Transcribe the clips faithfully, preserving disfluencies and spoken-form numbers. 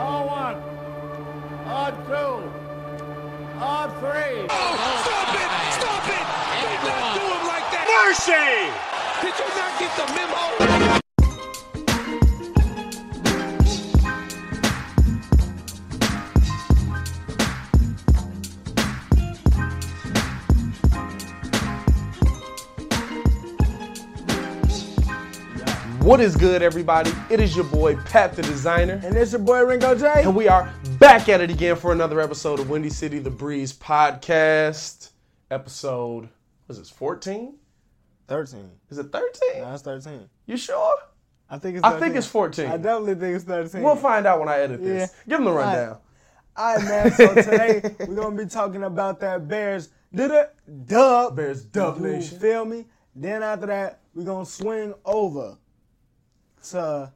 R one, R two, R three. Oh, stop it! Stop it! Did not do him like that! Mercy! Did you not get the memo? What is good, everybody? It is your boy, Pat the Designer. And it's your boy, Ringo Jay. And we are back at it again for another episode of Windy City The Breeze podcast. Episode, was this fourteen? thirteen. Is it thirteen? No, it's thirteen. You sure? I think it's thirteen. I think it's fourteen. I definitely think it's thirteen. We'll find out when I edit this. Yeah. Give them the rundown. All right, man. So today, we're going to be talking about that Bears dub. Bears dub nation. You feel me? Then after that, we're going to swing over to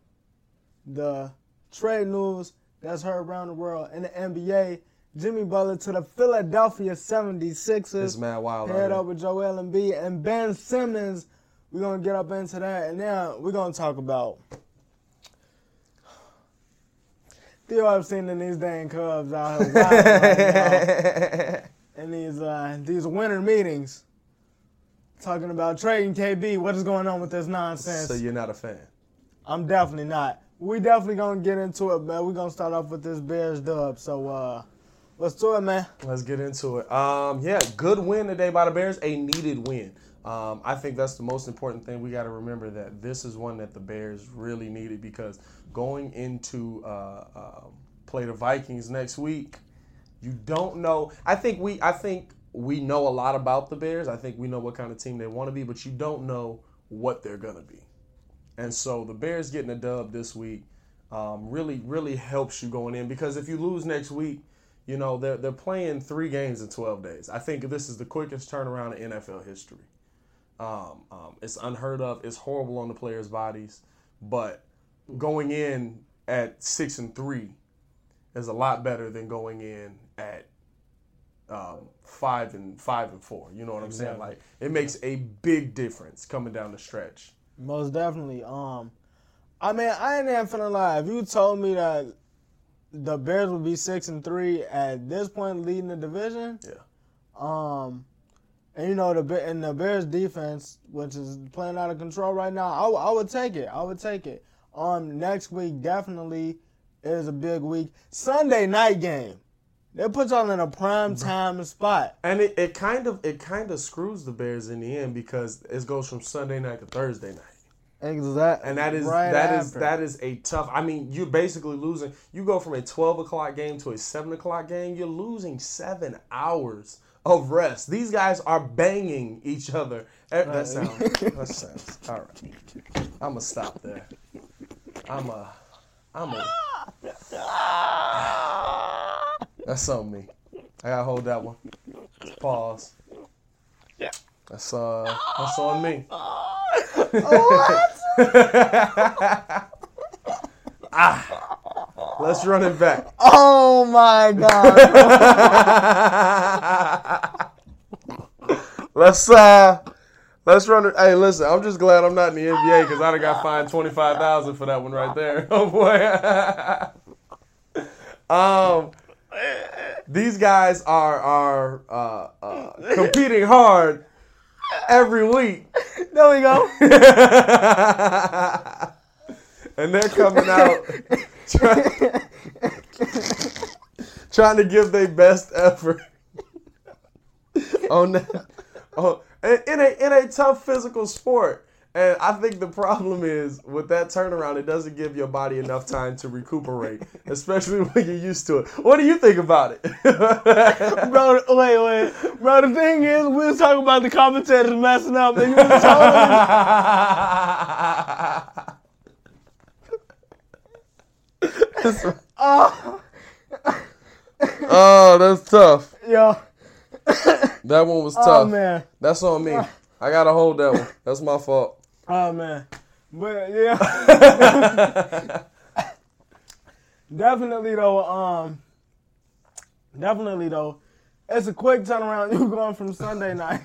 the trade news that's heard around the world. In the N B A, Jimmy Butler to the Philadelphia seventy-sixers. It's mad wild. Head over Joel Embiid and Ben Simmons. We're going to get up into that. And now we're going to talk about Theo Epstein and these dang Cubs out here right now. And these, uh, these winter meetings. Talking about trading K B. What is going on with this nonsense? So you're not a fan? I'm definitely not. We definitely gonna get into it, man. We're gonna start off with this Bears dub. So uh, let's do it, man. Let's get into it. Um, yeah, good win today by the Bears, a needed win. Um, I think that's the most important thing. We gotta remember that this is one that the Bears really needed, because going into uh, uh, play the Vikings next week, you don't know. I think we I think we know a lot about the Bears. I think we know what kind of team they wanna be, but you don't know what they're gonna be. And so the Bears getting a dub this week um, really, really helps you going in, because if you lose next week, you know, they're, they're playing three games in twelve days. I think this is the quickest turnaround in N F L history. Um, um, it's unheard of. It's horrible on the players' bodies. But going in at six and three is a lot better than going in at um, five and five and four. You know what I'm saying? Like, it makes a big difference coming down the stretch. Most definitely. Um, I mean, I ain't even finna lie. If you told me that the Bears would be six and three at this point, leading the division, yeah. Um, and you know the and the Bears defense, which is playing out of control right now, I, I would take it. I would take it. Um, next week definitely is a big week. Sunday night game. They put y'all in a prime time spot, and it, it kind of it kind of screws the Bears in the end, because it goes from Sunday night to Thursday night. Exactly, and that is right that after. is that is a tough. I mean, you're basically losing. You go from a twelve o'clock game to a seven o'clock game. You're losing seven hours of rest. These guys are banging each other. That, right. that sounds. That sounds. All right, I'ma stop there. I'ma. I'ma. That's on me. I gotta hold that one. Pause. Yeah. That's uh. That's on me. What? ah. Let's run it back. Oh my god. let's uh. Let's run it. Hey, listen. I'm just glad I'm not in the N B A, because I done got fined twenty-five thousand for that one right there. Oh boy. um. These guys are are uh, uh, competing hard every week. There we go. And they're coming out try, trying to give their best effort on that. Oh, in a in a tough physical sport. And I think the problem is, with that turnaround, it doesn't give your body enough time to recuperate, especially when you're used to it. What do you think about it? Bro, wait, wait. Bro, the thing is, we was talking about the commentators messing up, and you was totally... That's right. Oh, oh, that's tough. Yeah. That one was tough. Oh, man. That's on me. I got to hold that one. That's my fault. Oh, man. But, yeah. Definitely, though. Um, definitely, though. It's a quick turnaround. You're going from Sunday night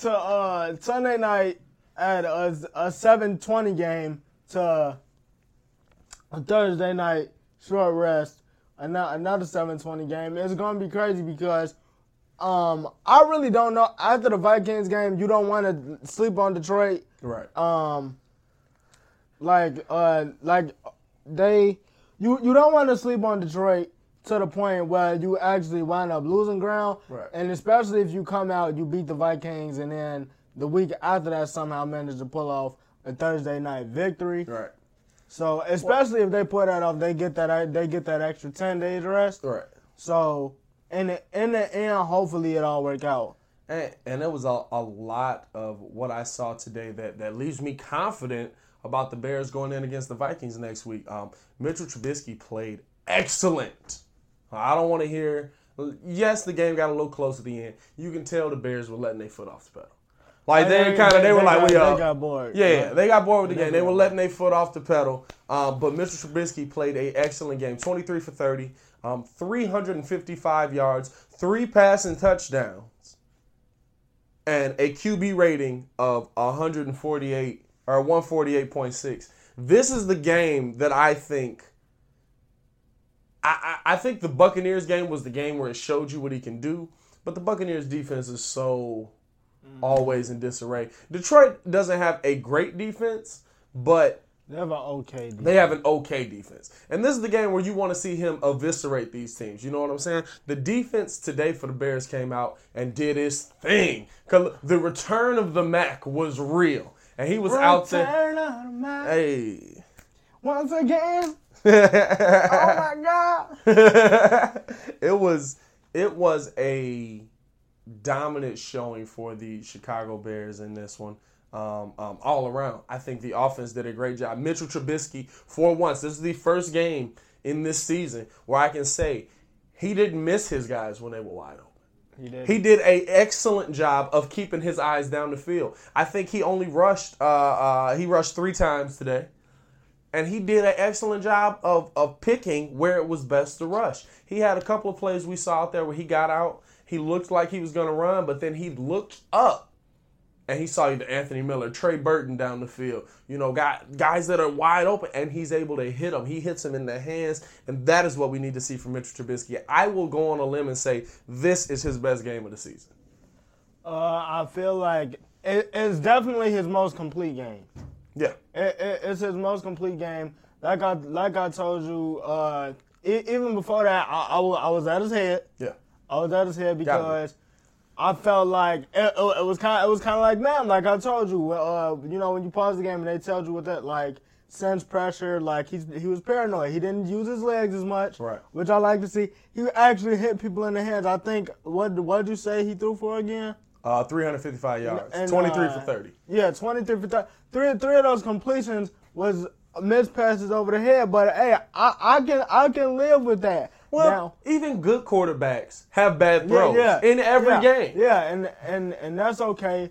to uh, Sunday night at a, a seven twenty game to a Thursday night short rest, another seven twenty game. It's going to be crazy because um, I really don't know. After the Vikings game, you don't want to sleep on Detroit. Right. Um, like, uh, like they you, – you don't want to sleep on Detroit to the point where you actually wind up losing ground. Right. And especially if you come out, you beat the Vikings, and then the week after that somehow manage to pull off a Thursday night victory. Right. So especially well, if they put that off, they get that they get that extra ten days rest. Right. So in the in the end, hopefully it all work out. And and it was a, a lot of what I saw today that, that leaves me confident about the Bears going in against the Vikings next week. Um, Mitchell Trubisky played excellent. I don't want to hear. Yes, the game got a little close at the end. You can tell the Bears were letting their foot off the pedal. Like, they, they kind of, they, they were got, like, we are. They got bored. Yeah, yeah, they got bored with the game. They were letting their foot off the pedal. Um, but Mitchell Trubisky played an excellent game, twenty-three for thirty, um, three hundred fifty-five yards, three passing touchdowns, and a Q B rating of one forty-eight or one forty-eight point six. This is the game that I think I, I, I think the Buccaneers game was the game where it showed you what he can do. But the Buccaneers defense is so mm. always in disarray. Detroit doesn't have a great defense, but they have an okay defense. They have an okay defense. And this is the game where you want to see him eviscerate these teams. You know what I'm saying? The defense today for the Bears came out and did his thing. The return of the Mac was real. And he was return out there. Return of the Mac. Hey. Once again. Oh my God! It was it was a dominant showing for the Chicago Bears in this one, um, um, all around. I think the offense did a great job. Mitchell Trubisky, for once, this is the first game in this season where I can say he didn't miss his guys when they were wide open. He did. He did an excellent job of keeping his eyes down the field. I think he only rushed. Uh, uh, he rushed three times today. And he did an excellent job of, of picking where it was best to rush. He had a couple of plays we saw out there where he got out. He looked like he was going to run, but then he looked up, and he saw either Anthony Miller, Trey Burton down the field. You know, got guys that are wide open, and he's able to hit them. He hits them in the hands, and that is what we need to see from Mitchell Trubisky. I will go on a limb and say this is his best game of the season. Uh, I feel like it, it's definitely his most complete game. Yeah, it, it, it's his most complete game. Like I, like I told you, uh, it, even before that, I, I, I was at his head. Yeah, I was at his head because I felt like it, it was kind, it was kind of like man, like I told you, uh, you know, when you pause the game and they tell you what that like sense pressure, like he he was paranoid. He didn't use his legs as much, right? Which I like to see. He actually hit people in the heads. I think what what did you say he threw for again? Uh, three hundred fifty-five yards, and, twenty-three uh, for thirty. Yeah, twenty-three for thirty. Three, three of those completions was missed passes over the head, but hey, I, I can I can live with that. Well, now, even good quarterbacks have bad throws yeah, yeah, in every yeah, game. Yeah, and and and that's okay.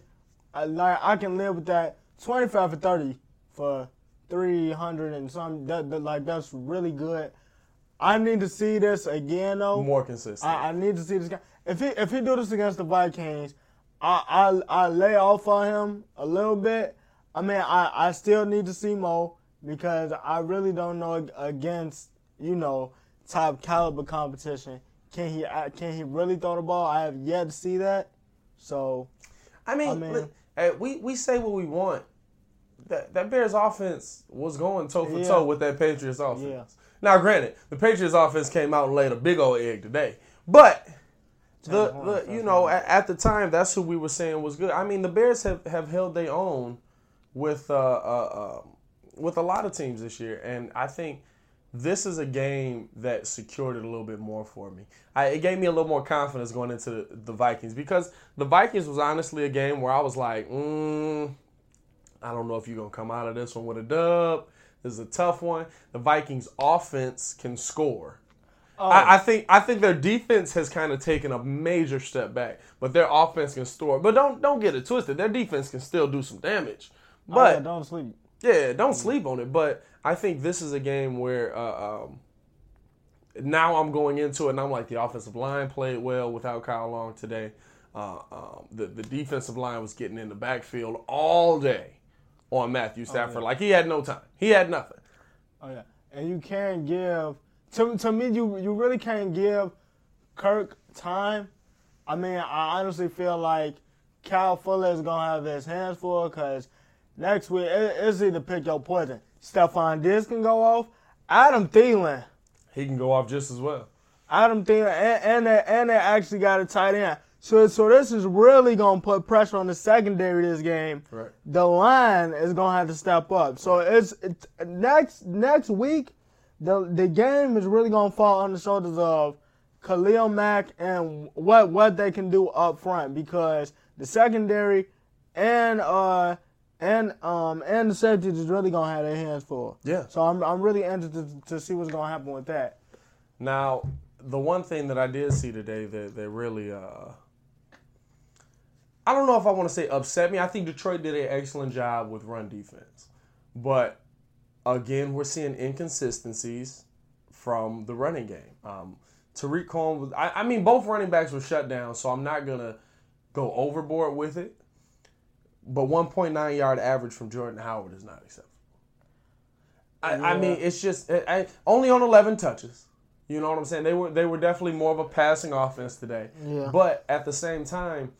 I, like I can live with that. twenty-five for thirty for three hundred and something. That, that like that's really good. I need to see this again though. More consistent. I, I need to see this guy. If he if he do this against the Vikings. I, I I lay off on him a little bit. I mean, I, I still need to see more because I really don't know against, you know, top caliber competition. Can he can he really throw the ball? I have yet to see that. So, I mean, I mean look, hey, we, we say what we want. That that Bears offense was going toe for yeah. toe with that Patriots offense. Yeah. Now, granted, the Patriots offense came out and laid a big old egg today, but. The, the you know at, at the time that's who we were saying was good. I mean the Bears have, have held their own with uh, uh, uh, with a lot of teams this year, and I think this is a game that secured it a little bit more for me. I, it gave me a little more confidence going into the, the Vikings because the Vikings was honestly a game where I was like, mm, I don't know if you're gonna come out of this one with a dub. This is a tough one. The Vikings offense can score. Oh. I, I think I think their defense has kind of taken a major step back, but their offense can score. But don't don't get it twisted. Their defense can still do some damage. But oh, yeah, don't sleep. Yeah, don't sleep on it. But I think this is a game where uh, um, now I'm going into it and I'm like, the offensive line played well without Kyle Long today. Uh, um, the the defensive line was getting in the backfield all day on Matthew Stafford. Oh, yeah. Like, he had no time. He had nothing. Oh, yeah. And you can't give to, – to me, you you really can't give Kirk time. I mean, I honestly feel like Kyle Fuller is going to have his hands full because next week it, it's either pick your poison. Stephon Diggs can go off. Adam Thielen. He can go off just as well. Adam Thielen. And, and, they, and they actually got a tight end. So, so this is really going to put pressure on the secondary this game. Right. The line is going to have to step up. So it's, it's next next week, the the game is really going to fall on the shoulders of Khalil Mack and what what they can do up front, because the secondary and uh and um and the safety is really going to have their hands full. Yeah. So I'm I'm really interested to, to see what's going to happen with that. Now, the one thing that I did see today that that really uh. I don't know if I want to say upset me. I think Detroit did an excellent job with run defense. But, again, we're seeing inconsistencies from the running game. Um, Tariq Cohen, was, I, I mean, both running backs were shut down, so I'm not going to go overboard with it. But one point nine yard average from Jordan Howard is not acceptable. I, yeah. I mean, it's just I, only on eleven touches. You know what I'm saying? They were, they were definitely more of a passing offense today. Yeah. But at the same time,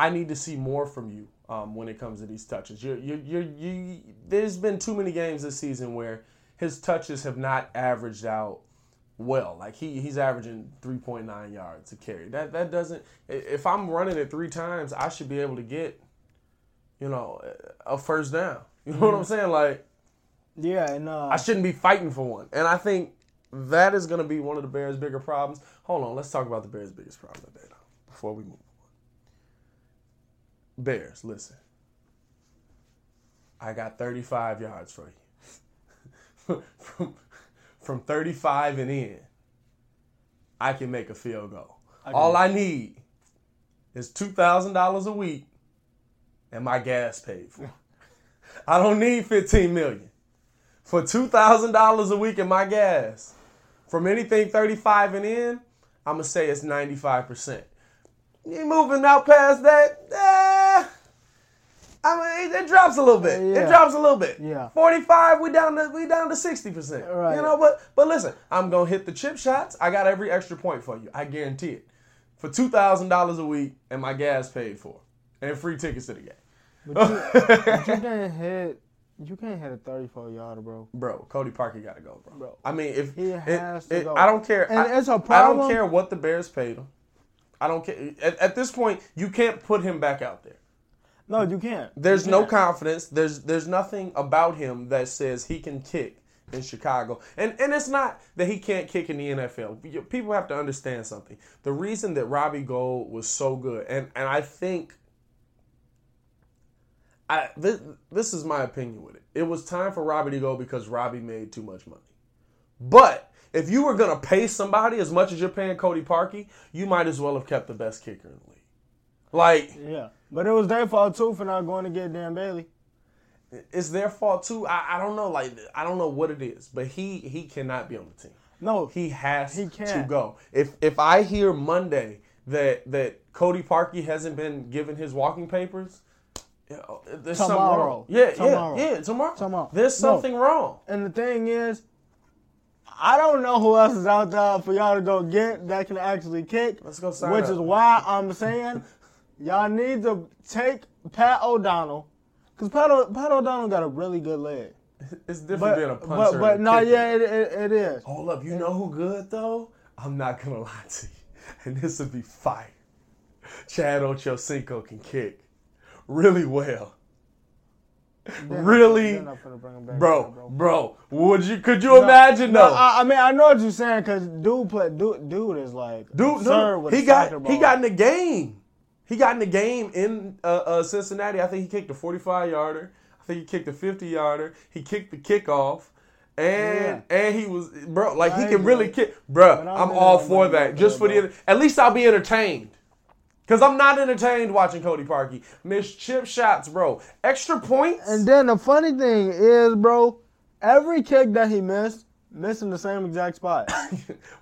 I need to see more from you um, when it comes to these touches. You're, you're, you're, you, there's been too many games this season where his touches have not averaged out well. Like, he he's averaging three point nine yards a carry. That that doesn't – if I'm running it three times, I should be able to get, you know, a first down. You know mm-hmm. what I'm saying? Like, yeah, and uh, I shouldn't be fighting for one. And I think that is going to be one of the Bears' bigger problems. Hold on. Let's talk about the Bears' biggest problem today, though, before we move. Bears, listen. I got thirty-five yards for you. from, from thirty-five and in, I can make a field goal. I All I need is two thousand dollars a week and my gas paid for. I don't need fifteen million dollars. For two thousand dollars a week and my gas, from anything thirty-five and in, I'm going to say it's ninety-five percent. You moving out past that, eh, I mean, it, it drops a little bit. Yeah. It drops a little bit. Yeah. forty-five, we down to we down to sixty percent. Right. You know, but but listen, I'm gonna hit the chip shots. I got every extra point for you. I guarantee it. For two thousand dollars a week and my gas paid for, and free tickets to the game. But you, but you can't hit. You can't hit a thirty-four yarder, bro. Bro, Cody Parkey gotta go, bro. Bro. I mean, if he has it, to it, go. I don't care. And I, it's a problem. I don't care what the Bears paid him. I don't care. At, at this point, you can't put him back out there. No, you can't. There's you can't. no confidence. There's there's nothing about him that says he can kick in Chicago. And and it's not that he can't kick in the N F L. People have to understand something. The reason that Robbie Gould was so good, and, and I think I this, this is my opinion with it. It was time for Robbie to go because Robbie made too much money. But if you were going to pay somebody as much as you're paying Cody Parkey, you might as well have kept the best kicker in the league. Like, yeah, but it was their fault, too, for not going to get Dan Bailey. It's their fault, too. I, I don't know. Like, I don't know what it is, but he, he cannot be on the team. No. He has he to go. If if I hear Monday that that Cody Parkey hasn't been given his walking papers, you know, there's tomorrow. something wrong. Yeah, tomorrow. yeah, yeah, tomorrow. tomorrow. There's something no. wrong. And the thing is, I don't know who else is out there for y'all to go get that can actually kick. Let's go sign Which up. Is why I'm saying y'all need to take Pat O'Donnell, because Pat, o- Pat O'Donnell got a really good leg. It's different but, being a puncher. But, but no, kicker. yeah, it, it, it is. Hold up. You it, know who good, though? I'm not going to lie to you. And this would be fire. Chad Ochocinco can kick really well. Really, bro, bro. Would you? Could you no, imagine though? No, I, I mean, I know what you're saying, cause dude, play, dude, dude is like dude. dude with he got ball. he got in the game. He got in the game in uh, uh, Cincinnati. I think he kicked a forty-five yarder. I think he kicked a fifty-yarder. He kicked the kickoff. And yeah. and he was, bro, like I he can really kick. Bro, I'm all for that. Just for the, at least I'll be entertained. Because I'm not entertained watching Cody Parkey miss chip shots, bro. Extra points. And then the funny thing is, bro, every kick that he missed, missing the same exact spot.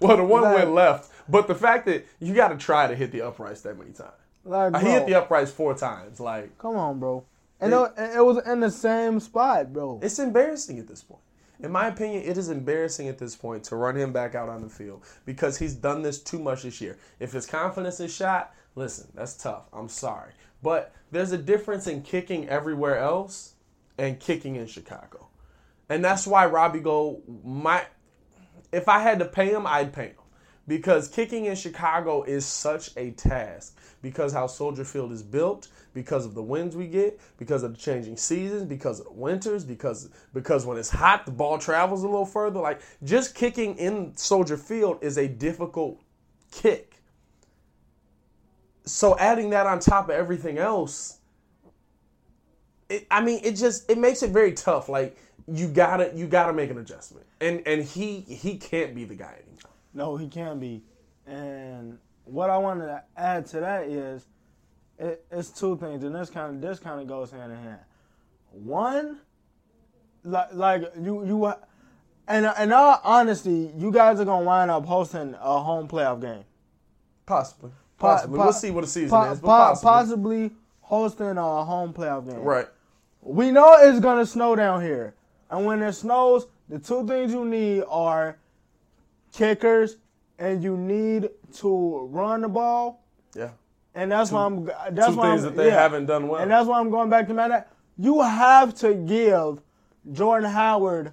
Well, the one like, went left. But the fact that you got to try to hit the uprights that many times. Like, bro, he hit the uprights four times. Like, come on, bro. And it, it was in the same spot, bro. It's embarrassing at this point. In my opinion, it is embarrassing at this point to run him back out on the field because he's done this too much this year. If his confidence is shot, listen, that's tough. I'm sorry. But there's a difference in kicking everywhere else and kicking in Chicago. And that's why Robbie Gould might – if I had to pay him, I'd pay him. Because kicking in Chicago is such a task because how Soldier Field is built, because of the winds we get, because of the changing seasons, because of the winters, because because when it's hot, the ball travels a little further. Like, just kicking in Soldier Field is a difficult kick. So adding that on top of everything else, it, I mean, it just it makes it very tough. Like, you gotta you gotta make an adjustment, and and he he can't be the guy anymore. No, he can be. And what I wanted to add to that is it, it's two things, and this kind of this kind of goes hand in hand. One, like like you you and in all honesty, you guys are gonna wind up hosting a home playoff game, possibly, possibly. Po- we'll po- see what the season po- is, but po- possibly. possibly hosting a home playoff game. Right. We know it's gonna snow down here, and when it snows, the two things you need are kickers, and you need to run the ball. Yeah. And that's two, why I'm that's two why things I'm, that they yeah. haven't done well. And that's why I'm going back to that. You have to give Jordan Howard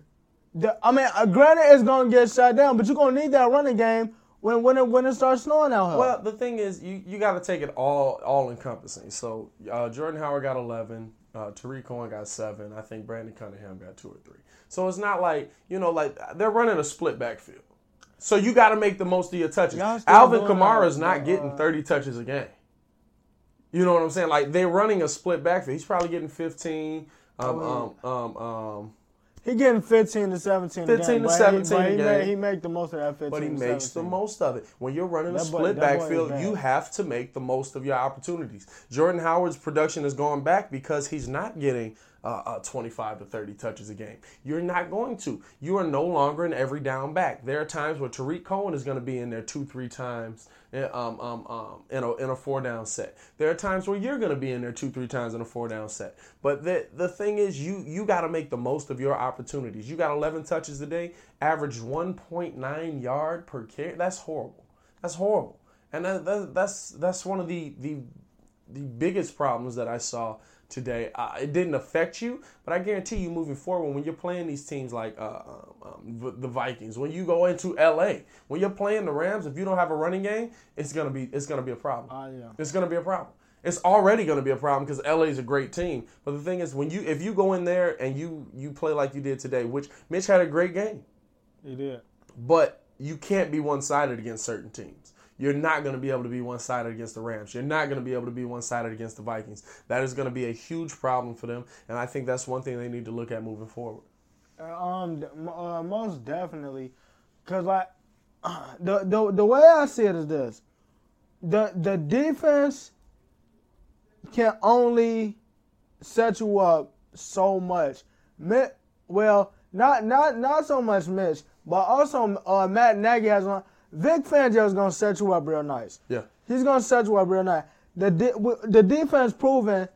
the I mean, granted it's gonna get shut down, but you're gonna need that running game when when it when it starts snowing out here. Well, the thing is you, you gotta take it all all encompassing. So uh, Jordan Howard got eleven. Uh, Tariq Cohen got seven. I think Brandon Cunningham got two or three. So it's not like, you know, like they're running a split backfield. So you got to make the most of your touches. Alvin Kamara is not getting thirty touches a game. You know what I'm saying? Like, they're running a split backfield. He's probably getting fifteen. Um, um, um, um, He's getting fifteen to seventeen fifteen a game. fifteen to seventeen he, a game. He make, he make the most of that fifteen But he makes seventeen the most of it. When you're running that a split boy, backfield, you have to make the most of your opportunities. Jordan Howard's production is going back because he's not getting Uh, uh, twenty-five to thirty touches a game. You're not going to. You are no longer an every down back. There are times where Tariq Cohen is going to be in there two, three times um, um, um, in a, in a four down set. There are times where you're going to be in there two, three times in a four down set. But the the thing is, you you got to make the most of your opportunities. You got eleven touches a day, average one point nine yard per carry. That's horrible. That's horrible. And that, that, that's that's one of the the the biggest problems that I saw today. Uh, it didn't affect you, but I guarantee you moving forward, when you're playing these teams like uh, um, um, the Vikings, when you go into L A, when you're playing the Rams, if you don't have a running game, it's gonna be it's gonna be a problem. Uh, yeah. It's gonna be a problem. It's already gonna be a problem because L A is a great team. But the thing is, when you if you go in there and you you play like you did today, which Mitch had a great game, he did. But you can't be one-sided against certain teams. You're not going to be able to be one-sided against the Rams. You're not going to be able to be one-sided against the Vikings. That is going to be a huge problem for them, and I think that's one thing they need to look at moving forward. Um, uh, most definitely, because like the the the way I see it is this: the the defense can only set you up so much. Well, not not not so much Mitch, but also uh, Matt Nagy has one. Vic Fangio is going to set you up real nice. Yeah. He's going to set you up real nice. The de- the defense proven,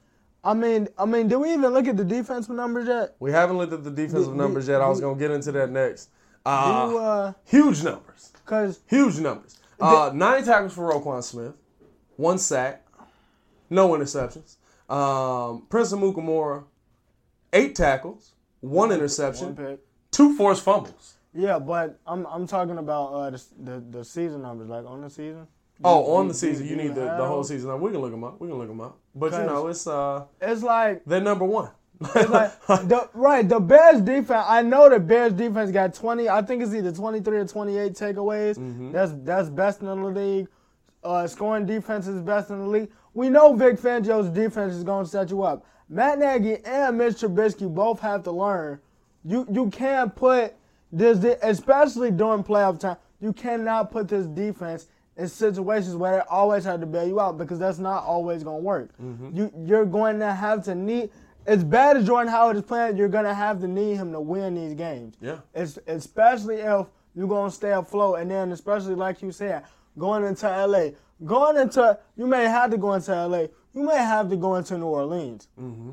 I mean, I mean, did we even look at the defensive numbers yet? We haven't looked at the defensive did, numbers did, yet. I was going to get into that next. Uh, you, uh, huge numbers. Cause huge numbers. Uh, did, nine tackles for Roquan Smith, one sack, no interceptions. Um, Prince of Mukamura, eight tackles, one interception, one two forced fumbles. Yeah, but I'm I'm talking about uh, the, the the season numbers, like on the season. Oh, on the season, you need the, the whole season. We can look them up. We can look them up. But you know, it's uh, it's like they're number one. It's like the, right, the Bears defense. I know the Bears defense got twenty. I think it's either twenty-three or twenty-eight takeaways. Mm-hmm. That's that's best in the league. Uh, scoring defense is best in the league. We know Vic Fangio's defense is gonna set you up. Matt Nagy and Mitch Trubisky both have to learn. You you can't put this, especially during playoff time, you cannot put this defense in situations where they always have to bail you out, because that's not always going to work. Mm-hmm. You, you're going to have to need, as bad as Jordan Howard is playing, you're going to have to need him to win these games. Yeah. It's, especially if you're going to stay afloat. And then especially, like you said, going into L A. Going into, you may have to go into L A. You may have to go into New Orleans. Mm-hmm.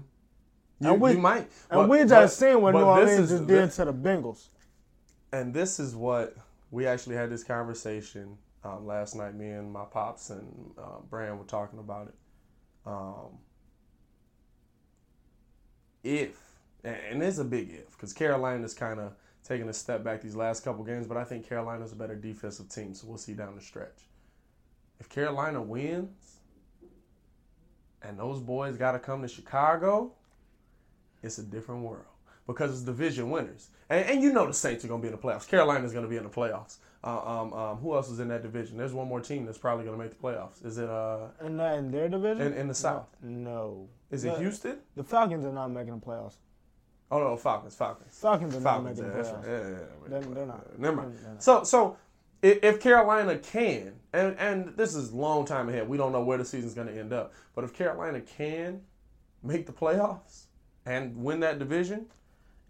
You, and we, you might. But, and we just but, seen what New Orleans is, just did this, to the Bengals. And this is what, we actually had this conversation um, last night. Me and my pops and uh, Brand were talking about it. Um, if, and it's a big if, because Carolina's kind of taking a step back these last couple games, but I think Carolina's a better defensive team, so we'll see down the stretch. If Carolina wins and those boys got to come to Chicago, it's a different world. Because it's division winners. And, and you know the Saints are going to be in the playoffs. Carolina's going to be in the playoffs. Uh, um, um, who else is in that division? There's one more team that's probably going to make the playoffs. Is it uh? And not in their division? In, in the South? No. Is it the, Houston? The Falcons are not making the playoffs. Oh, no, Falcons, Falcons. Falcons are Falcons, not making yeah, the playoffs. Yeah, yeah, yeah. They're, they're not. Never mind. They're not. So, so if Carolina can, and, and this is a long time ahead. We don't know where the season's going to end up. But if Carolina can make the playoffs and win that division,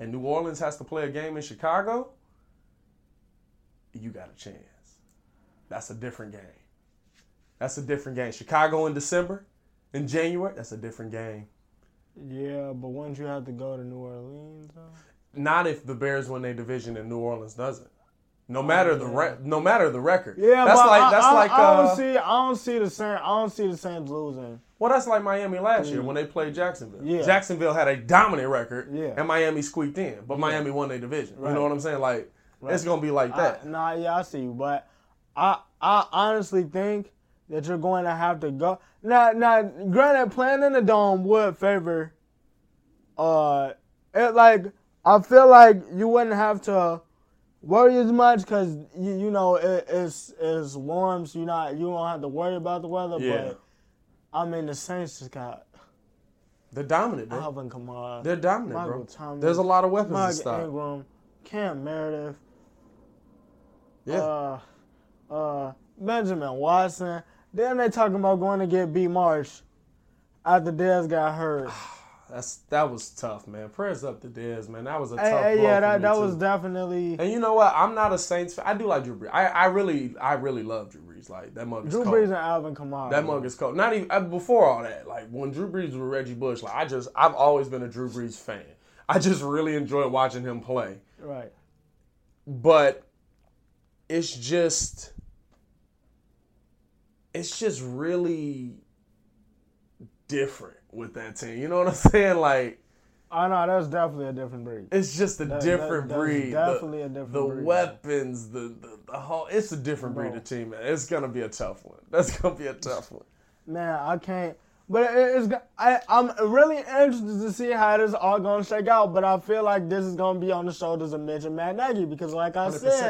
and New Orleans has to play a game in Chicago, you got a chance. That's a different game. That's a different game. Chicago in December, in January, that's a different game. Yeah, but wouldn't you have to go to New Orleans, though? Not if the Bears win their division and New Orleans doesn't. No matter oh, yeah. the re- no matter the record. Yeah, that's but like, that's I, I, like, uh, I don't see I don't see the same I don't see the Saints losing. Well, that's like Miami last year when they played Jacksonville. Yeah. Jacksonville had a dominant record, yeah. and Miami squeaked in, but Miami yeah. won their division. Right. You know what I'm saying? Like, right. It's going to be like that. I, nah, yeah, I see you, but I I honestly think that you're going to have to go. Now, now granted, playing in the Dome would favor, uh, it like, I feel like you wouldn't have to worry as much because, you, you know, it, it's, it's warm, so you're not, you don't have to worry about the weather, yeah. but I mean, the Saints just got... They're dominant, bro. Alvin Kamara. They're dominant, Michael bro. Thomas, there's a lot of weapons Mike to stop. Ingram, Cam Meredith. Yeah. Uh, uh, Benjamin Watson. Then they talking about going to get B. Marsh after Dez got hurt. That's That was tough, man. Prayers up to Dez, man. That was a tough hey, blow Yeah, that, that was definitely... And you know what? I'm not a Saints fan. I do like Drew Brees. I, I, really, I really love Drew Brees. Like, that mug is cold. Drew Brees and Alvin Kamara. That mug is cold. Not even uh, before all that. Like, when Drew Brees was with Reggie Bush, like, I just, I've always been a Drew Brees fan. I just really enjoy watching him play. Right. But it's just, it's just really different with that team. You know what I'm saying? Like, I know, that's definitely a different breed. It's just a that, different that, breed. Definitely the, a different the breed. The weapons, the, the the whole, it's a different Bro. breed of team, man. It's gonna be a tough one. That's gonna be a tough one. Man, I can't. But it, it's I I'm really interested to see how this all gonna shake out. But I feel like this is gonna be on the shoulders of Mitch and Matt Nagy because, like I one hundred percent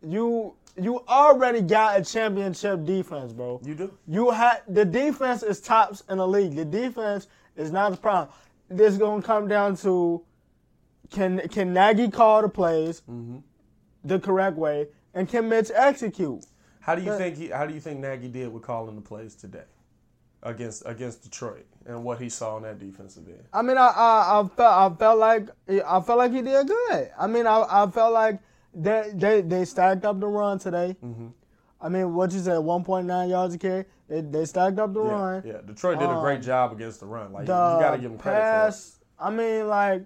said, you. You already got a championship defense, bro. You do? You had the defense is tops in the league. The defense is not the problem. This is going to come down to can can Nagy call the plays mm-hmm. the correct way, and can Mitch execute? How do you think he, how do you think Nagy did with calling the plays today against against Detroit and what he saw in that defensive end? I mean, I I, I felt I felt like I felt like he did good. I mean, I I felt like. They, they they stacked up the run today. Mm-hmm. I mean, what you said, one point nine yards a carry. They, they stacked up the yeah, run. Yeah, Detroit did um, a great job against the run. Like the you got to give them credit pass, for it. I mean, like,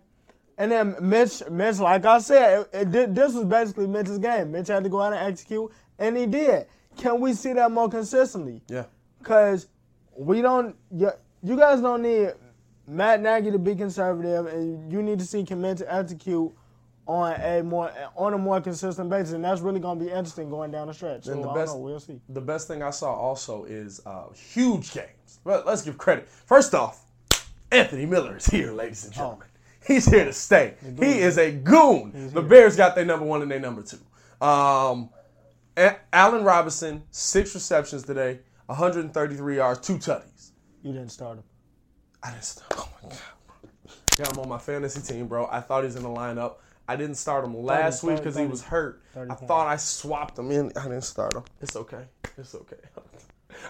and then Mitch, Mitch, like I said, it, it, this was basically Mitch's game. Mitch had to go out and execute, and he did. Can we see that more consistently? Yeah. Because we don't. You, you guys don't need Matt Nagy to be conservative, and you need to see can Mitch execute on a more on a more consistent basis, and that's really going to be interesting going down the stretch. So the I best, don't know, we'll see. The best thing I saw also is uh, huge games. But let's give credit. First off, Anthony Miller is here, ladies and gentlemen. Oh. He's here to stay. He is a goon. He's the here. Bears got their number one and their number two. Um, Allen Robinson, six receptions today, one hundred thirty-three yards, two tutties. You didn't start him. I just, oh my God. Got him on my fantasy team, bro. I thought he's in the lineup. I didn't start him last week because he was hurt. I thought I swapped him in. I didn't start him. It's okay. It's okay.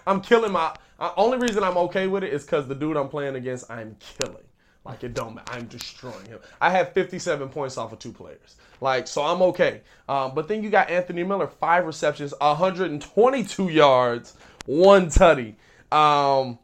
I'm killing my – only reason I'm okay with it is because the dude I'm playing against, I'm killing. Like, it don't matter. I'm destroying him. I have fifty-seven points off of two players. Like, so I'm okay. Um, but then you got Anthony Miller, five receptions, one hundred twenty-two yards, one tutty. Um,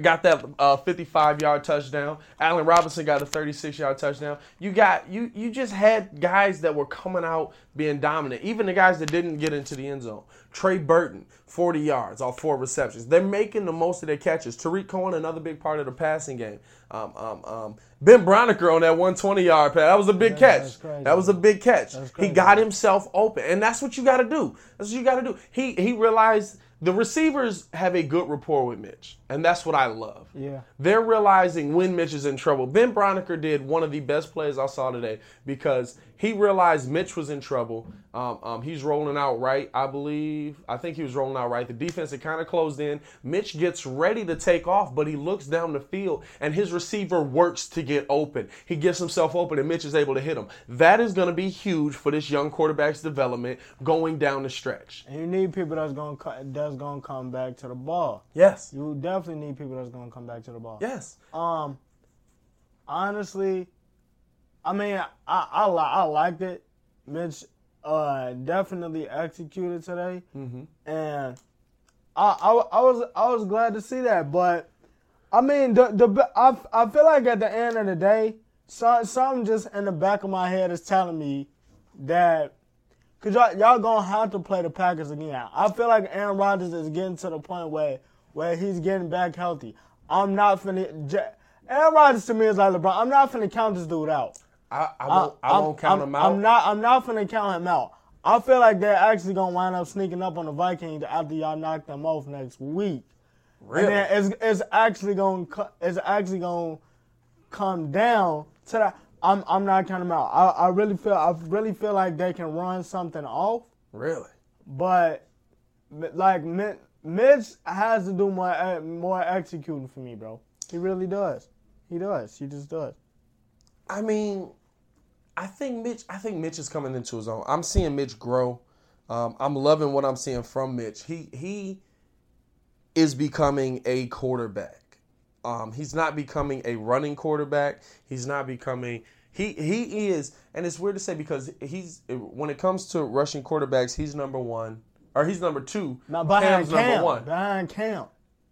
got that uh, fifty-five-yard touchdown. Allen Robinson got a thirty-six-yard touchdown. You got you you just had guys that were coming out being dominant, even the guys that didn't get into the end zone. Trey Burton, forty yards off four receptions. They're making the most of their catches. Tariq Cohen, another big part of the passing game. Um, um, um, Ben Broniker on that one hundred twenty-yard pass. That was a big yeah, catch. That was a big catch. He got himself open, and that's what you got to do. That's what you got to do. He he realized the receivers have a good rapport with Mitch, and that's what I love. Yeah, they're realizing when Mitch is in trouble. Ben Broniker did one of the best plays I saw today because he realized Mitch was in trouble. Um, um, he's rolling out right, I believe. I think he was rolling out right. The defense had kind of closed in. Mitch gets ready to take off, but he looks down the field, and his receiver works to get open. He gets himself open, and Mitch is able to hit him. That is going to be huge for this young quarterback's development going down the stretch. And you need people that's going to that's going to come back to the ball. Yes. You definitely need people that's going to come back to the ball. Yes. Um. Honestly, I mean, I I, I liked it. Mitch uh, definitely executed today, mm-hmm. and I, I I was I was glad to see that. But I mean, the the I, I feel like at the end of the day, so, something just in the back of my head is telling me that because y'all, y'all gonna have to play the Packers again. I feel like Aaron Rodgers is getting to the point where where he's getting back healthy. I'm not finna. J- Aaron Rodgers to me is like LeBron. I'm not finna count this dude out. I, I won't, I, I won't count I'm, him out. I'm not I'm not finna count him out. I feel like they're actually gonna wind up sneaking up on the Vikings after y'all knock them off next week. Really? And then it's it's actually gonna it's actually gonna come down to that. I'm I'm not counting him out. I, I really feel I really feel like they can run something off. Really? But like Mitch has to do more more executing for me, bro. He really does. He does. He just does. I mean. I think Mitch. I think Mitch is coming into his own. I'm seeing Mitch grow. Um, I'm loving what I'm seeing from Mitch. He he is becoming a quarterback. Um, he's not becoming a running quarterback. He's not becoming. He he is, and it's weird to say because he's when it comes to rushing quarterbacks, he's number one or he's number two. Now behind Cam's Cam, number one. Behind Cam.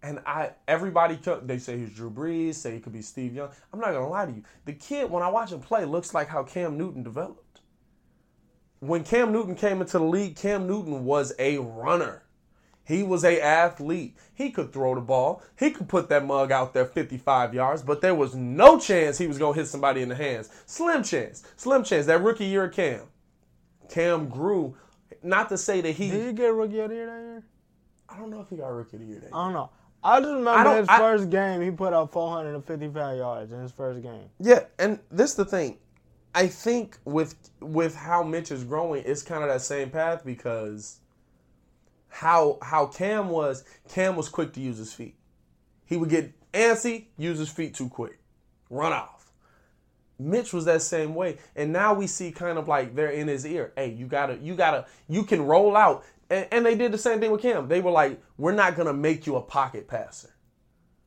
And I, everybody, they say he's Drew Brees, say he could be Steve Young. I'm not going to lie to you. The kid, when I watch him play, looks like how Cam Newton developed. When Cam Newton came into the league, Cam Newton was a runner. He was an athlete. He could throw the ball. He could put that mug out there fifty-five yards, but there was no chance he was going to hit somebody in the hands. Slim chance. Slim chance. That rookie year of Cam. Cam grew. Not to say that he... Did he get rookie of the year that year? I don't know if he got rookie of the year that year. I don't know. I just remember I his I, first game, he put up four hundred fifty-five yards in his first game. Yeah, and this is the thing. I think with with how Mitch is growing, it's kind of that same path because how how Cam was, Cam was quick to use his feet. He would get antsy, use his feet too quick, run off. Mitch was that same way, and now we see kind of like they're in his ear. Hey, you gotta, you gotta, you can roll out. And they did the same thing with Cam. They were like, we're not going to make you a pocket passer.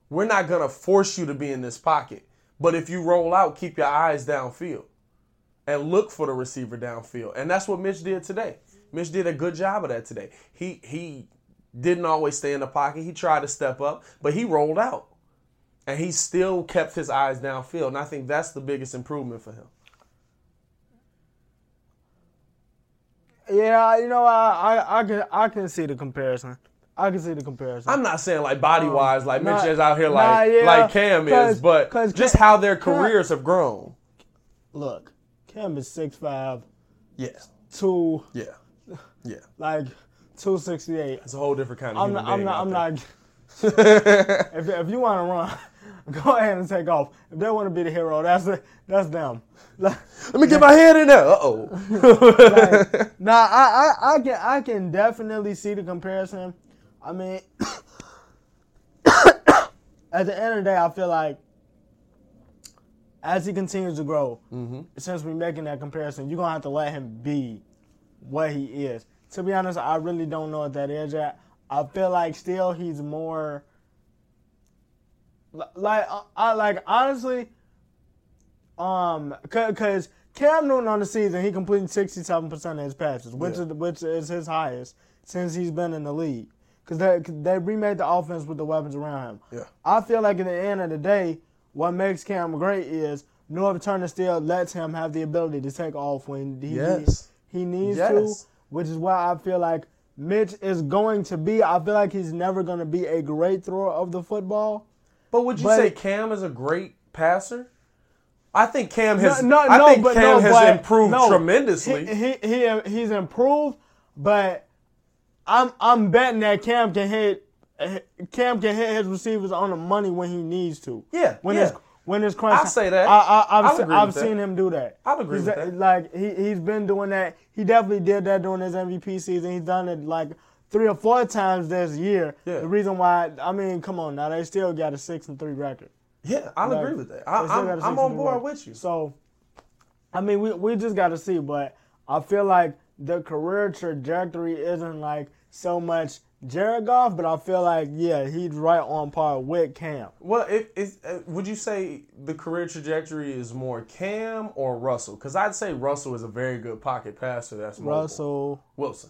We're not going to force you to be in this pocket. But if you roll out, keep your eyes downfield and look for the receiver downfield. And that's what Mitch did today. Mitch did a good job of that today. He he didn't always stay in the pocket. He tried to step up, but he rolled out. And he still kept his eyes downfield. And I think that's the biggest improvement for him. Yeah, you know, I, I I can I can see the comparison. I can see the comparison. I'm not saying like body um, wise, like Mitch is out here like nah, yeah, like Cam is, but just Cam, how their careers Cam, have grown. Look, Cam is six five. Yeah. Two. Yeah. Yeah. Like two sixty eight. It's a whole different kind of. I'm human not. Being I'm not. I'm not if if you want to run. Go ahead and take off. If they want to be the hero, that's a, that's them. Like, let me get my head in there. Uh oh. Like, nah, I, I I can I can definitely see the comparison. I mean, at the end of the day, I feel like as he continues to grow, mm-hmm. since we're making that comparison, you're going to have to let him be what he is. To be honest, I really don't know what that is yet. I feel like still he's more like I, I like honestly, um, because Cam Newton on the season he completed sixty-seven percent of his passes, which yeah. is which is his highest since he's been in the league. Because they they remade the offense with the weapons around him. Yeah. I feel like at the end of the day, what makes Cam great is North Turner still lets him have the ability to take off when he yes. he, he needs yes. to, which is why I feel like Mitch is going to be. I feel like he's never going to be a great thrower of the football. But would you but, say Cam is a great passer? I think Cam has. No, no, I think no, Cam no, has improved no, tremendously. He, he he he's improved, but I'm I'm betting that Cam can hit Cam can hit his receivers on the money when he needs to. Yeah, when yeah. It's, when it's crunch. I say that. I, I, I've, se- I've seen that. him do that. I agree he's, with that. Like he he's been doing that. He definitely did that during his M V P season. He's done it like three or four times this year. Yeah. The reason why, I mean, come on now, they still got a six and three record. Yeah, I like, agree with that. I, I'm, I'm on board record. with you. So, I mean, we we just got to see, but I feel like the career trajectory isn't like so much Jared Goff, but I feel like yeah, he's right on par with Cam. Well, it, it, it, would you say the career trajectory is more Cam or Russell? Because I'd say Russell is a very good pocket passer. That's mobile. Russell Wilson.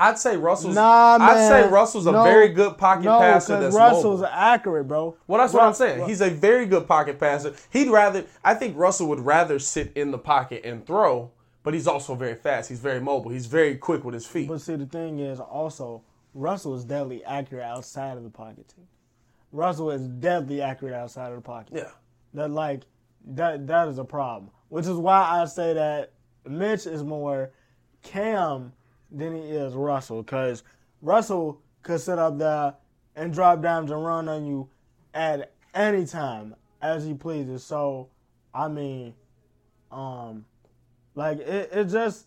I'd say Russell's. Nah, man. I'd say Russell's a no, very good pocket no, passer. That's Russell's mobile. accurate, bro. Well, that's Russ, what I'm saying. Russ. He's a very good pocket passer. He'd rather. I think Russell would rather sit in the pocket and throw, but he's also very fast. He's very mobile. He's very quick with his feet. But see, the thing is, also Russell is deadly accurate outside of the pocket too. Russell is deadly accurate outside of the pocket. Yeah, that like that that is a problem. Which is why I say that Mitch is more Cam than he is Russell, because Russell could sit up there and drop dimes and run on you at any time as he pleases. So, I mean, um, like it, it just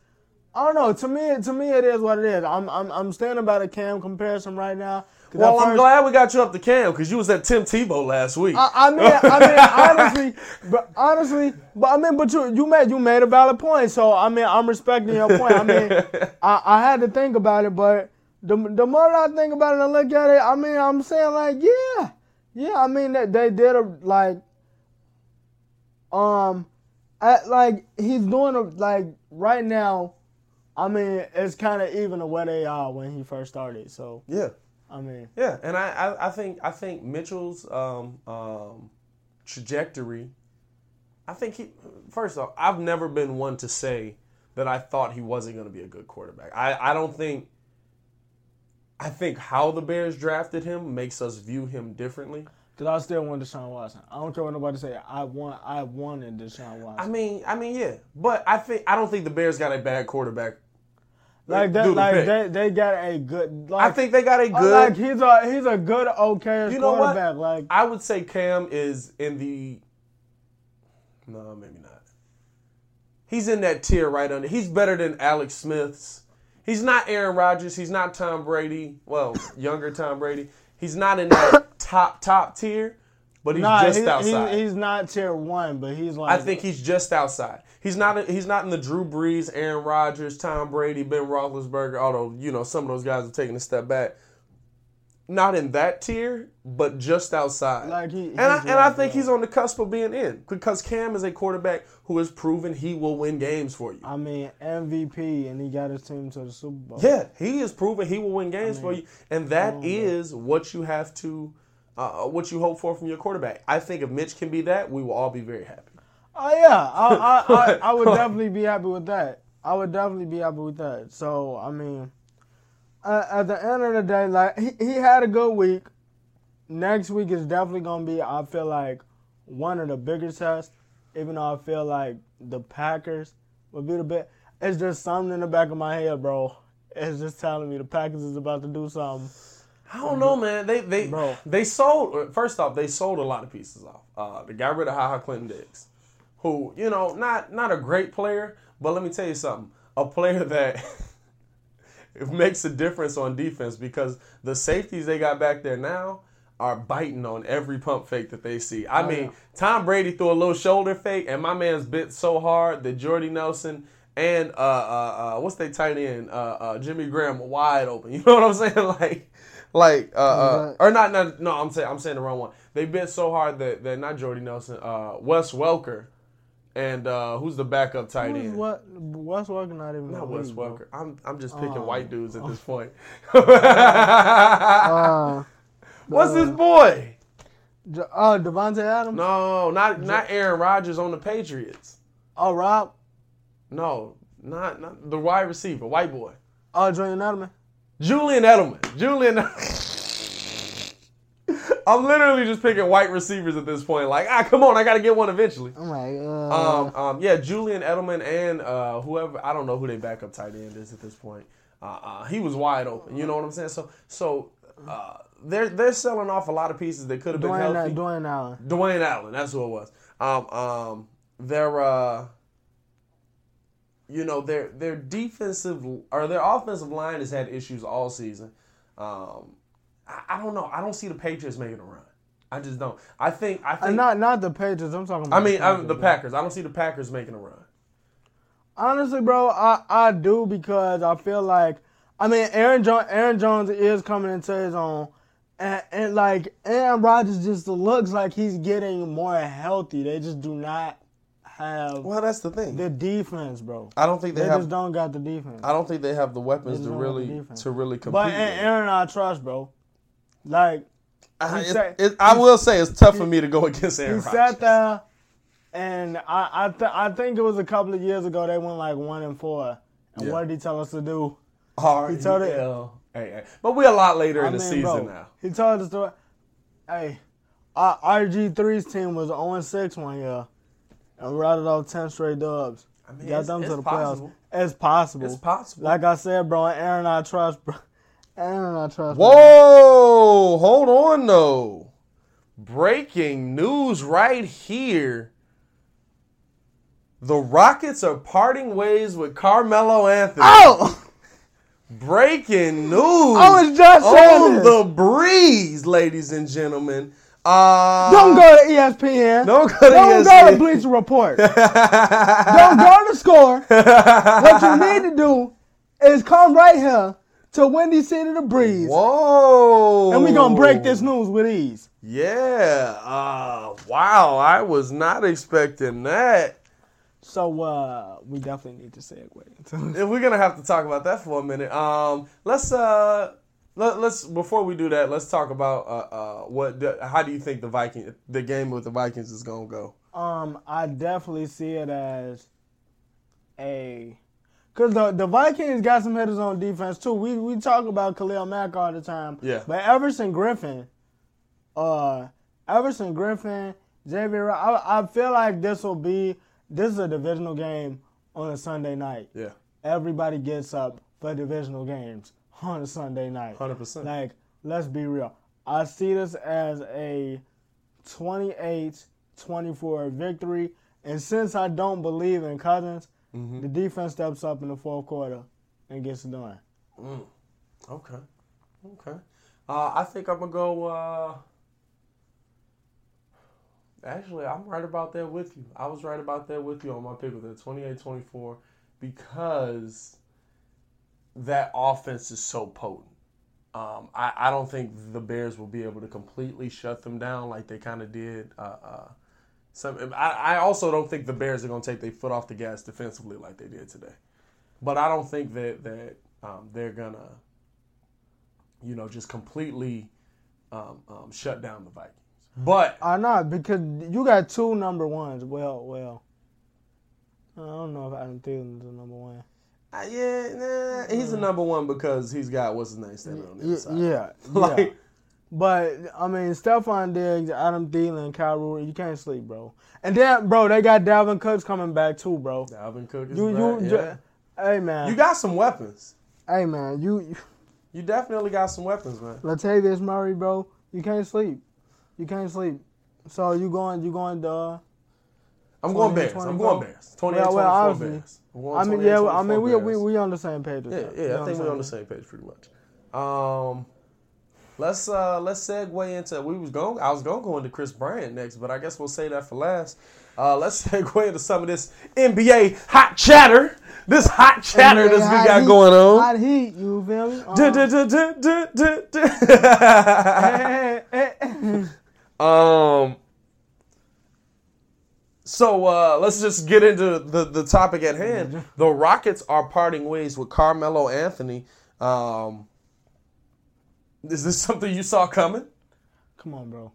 I don't know. To me, to me, it is what it is. I'm I'm I'm standing by the Cam comparison right now. Well, first, I'm glad we got you up to Cam because you was at Tim Tebow last week. I, I mean, I mean, honestly, but honestly, but I mean, but you you made you made a valid point. So I mean, I'm respecting your point. I mean, I, I had to think about it, but the the more I think about it and look at it, I mean, I'm saying like, yeah, yeah. I mean, that they did a like, um, at, like he's doing a like right now. I mean, it's kind of even to where they are when he first started. So yeah, I mean yeah, and I, I, I think I think Mitchell's um, um, trajectory. I think he first off, I've never been one to say that I thought he wasn't going to be a good quarterback. I, I don't think. I think how the Bears drafted him makes us view him differently. Cause I still want Deshaun Watson. I don't care what nobody say. I want. I wanted Deshaun Watson. I mean. I mean. Yeah. But I think. I don't think the Bears got a bad quarterback. Like that. Like they, they. got a good. Like, I think they got a good. Like he's a. He's a good okay you know quarterback. What? Like I would say Cam is in the. No, maybe not. He's in that tier right under. He's better than Alex Smith's. He's not Aaron Rodgers. He's not Tom Brady. Well, younger Tom Brady. He's not in that top, top tier, but he's nah, just he's, outside. He's, he's not tier one, but he's like... I think he's just outside. He's not He's not in the Drew Brees, Aaron Rodgers, Tom Brady, Ben Roethlisberger, although, you know, some of those guys are taking a step back. Not in that tier, but just outside. Like he, and I, and I think he's on the cusp of being in, because Cam is a quarterback who has proven he will win games for you. I mean, M V P, and he got his team to the Super Bowl. Yeah, he has proven he will win games I mean, for you, and that is know. what you have to, uh, what you hope for from your quarterback. I think if Mitch can be that, we will all be very happy. Oh, uh, yeah. I, I, I, I would definitely be happy with that. I would definitely be happy with that. So, I mean... Uh, at the end of the day, like he, he had a good week. Next week is definitely gonna be, I feel like, one of the bigger tests. Even though I feel like the Packers would be the best. It's just something in the back of my head, bro. It's just telling me the Packers is about to do something. I don't know, man. They they bro. they sold. First off, they sold a lot of pieces off. Uh, they got rid of HaHa Clinton-Dix, who you know, not not a great player, but let me tell you something. A player that. It makes a difference on defense because the safeties they got back there now are biting on every pump fake that they see. I oh, mean, yeah. Tom Brady threw a little shoulder fake, and my man's bit so hard that Jordy Nelson and uh, uh, uh, what's they tight end, uh, uh, Jimmy Graham, were wide open. You know what I'm saying? Like, like uh, uh, or not? not no, I'm saying I'm saying the wrong one. They bit so hard that that not Jordy Nelson, uh, Wes Welker. And uh, who's the backup tight end? What Wes Welker? Not even. Not Wes Welker. I'm I'm just picking uh, white dudes at this point. uh, uh, What's this boy? Oh, uh, Devontae Adams. No, not not Aaron Rodgers on the Patriots. Oh, Rob. No, not not the wide receiver, white boy. Oh, uh, Julian Edelman. Julian Edelman. Julian. I'm literally just picking white receivers at this point. Like, ah, come on, I got to get one eventually. I'm like, uh... Um, um, yeah, Julian Edelman and uh, whoever, I don't know who they backup tight end is at this point. Uh, uh, he was wide open, you know what I'm saying? So, so uh, they're they're selling off a lot of pieces that could have been healthy. Dwayne Allen. Dwayne Allen, that's who it was. Um, um, they're, uh, you know, their their defensive, or their offensive line has had issues all season. Um... I don't know. I don't see the Patriots making a run. I just don't. I think. I think. Uh, not not the Patriots. I'm talking about. I mean, the, I'm, the Packers. I don't see the Packers making a run. Honestly, bro, I, I do because I feel like I mean Aaron jo- Aaron Jones is coming into his own, and, and like Aaron Rodgers just looks like he's getting more healthy. They just do not have. Well, that's the thing. The defense, bro. I don't think they, they have. They just don't got the defense. I don't think they have the weapons to really to really compete. But Aaron, I trust, bro. Like, I, sat, it, it, I will say it's tough he, for me to go against Aaron Rodgers. He sat there, and I I, th- I think it was a couple of years ago they went like one and four. And yeah. What did he tell us to do? R E L. He told it. Hey, hey. But we're a lot later I in mean, the season bro, now. He told us to. Hey, our R G three's team was oh and six one year, and routed off ten straight dubs. I mean, got them to the possible. playoffs. It's possible. It's possible. Like I said, bro, Aaron, I trust, bro. Aaron, I trust. Whoa, hold on though. Breaking news right here. The Rockets are parting ways with Carmelo Anthony. Oh! Breaking news. I was just saying on the breeze, ladies and gentlemen. Uh, don't go to E S P N. Don't go to don't E S P N. Don't go to Bleacher Report. Don't go to Score. What you need to do is come right here to Windy City The Breeze. Whoa. And we're going to break this news with ease. Yeah. Uh, wow. I was not expecting that. So uh, we definitely need to segue. We're going to have to talk about that for a minute. Um, let's, uh, let, let's before we do that, let's talk about uh, uh, what. The, how do you think the Viking, the game with the Vikings is going to go? Um, I definitely see it as a... Because the, the Vikings got some hitters on defense, too. We we talk about Khalil Mack all the time. Yeah. But Everson Griffin, uh, Everson Griffin, J V. I, I feel like this will be, this is a divisional game on a Sunday night. Yeah. Everybody gets up for divisional games on a Sunday night. one hundred percent. Like, let's be real. I see this as a twenty-eight twenty-four victory. And since I don't believe in Cousins, mm-hmm. the defense steps up in the fourth quarter and gets it done. Mm. Okay. Okay. Uh, I think I'm going to go... Uh... Actually, I'm right about there with you. I was right about there with you on my pick with it, twenty-eight twenty-four, because that offense is so potent. Um, I, I don't think the Bears will be able to completely shut them down like they kind of did... Uh, uh, Some, I, I also don't think the Bears are going to take their foot off the gas defensively like they did today. But I don't think that, that um, they're going to, you know, just completely um, um, shut down the Vikings. But I uh, know, because you got two number ones. Well, well, I don't know if Adam Thielen is a number one. Uh, yeah, nah, he's a number one because he's got, what's his name, standing on the other side. Yeah, like, yeah. But, I mean, Stephon Diggs, Adam Thielen, Kyle Ruhr, you can't sleep, bro. And then, bro, they got Dalvin Cook coming back, too, bro. Dalvin Cook is you, back, you, yeah. Hey, man. You got some weapons. Hey, man, you... You, you definitely got some weapons, man. Latavius Murray, bro, you can't sleep. You can't sleep. So, you going, you going to... Uh, I'm going Bears. I'm going Bears. twenty-eight twenty-four well, Bears. I mean, yeah, I mean, we, we we on the same page. Yeah, yeah, I think we're on the same page pretty much. Um... Let's uh, let's segue into we was going. I was going to go into Kris Bryant next, but I guess we'll say that for last. Uh, let's segue into some of this N B A hot chatter. This hot chatter that we got heat, going on. Hot heat, you feel me? Um, du, du, du, du, du, du, du. um. So uh, let's just get into the, the topic at hand. The Rockets are parting ways with Carmelo Anthony. Um, is this something you saw coming? Come on, bro.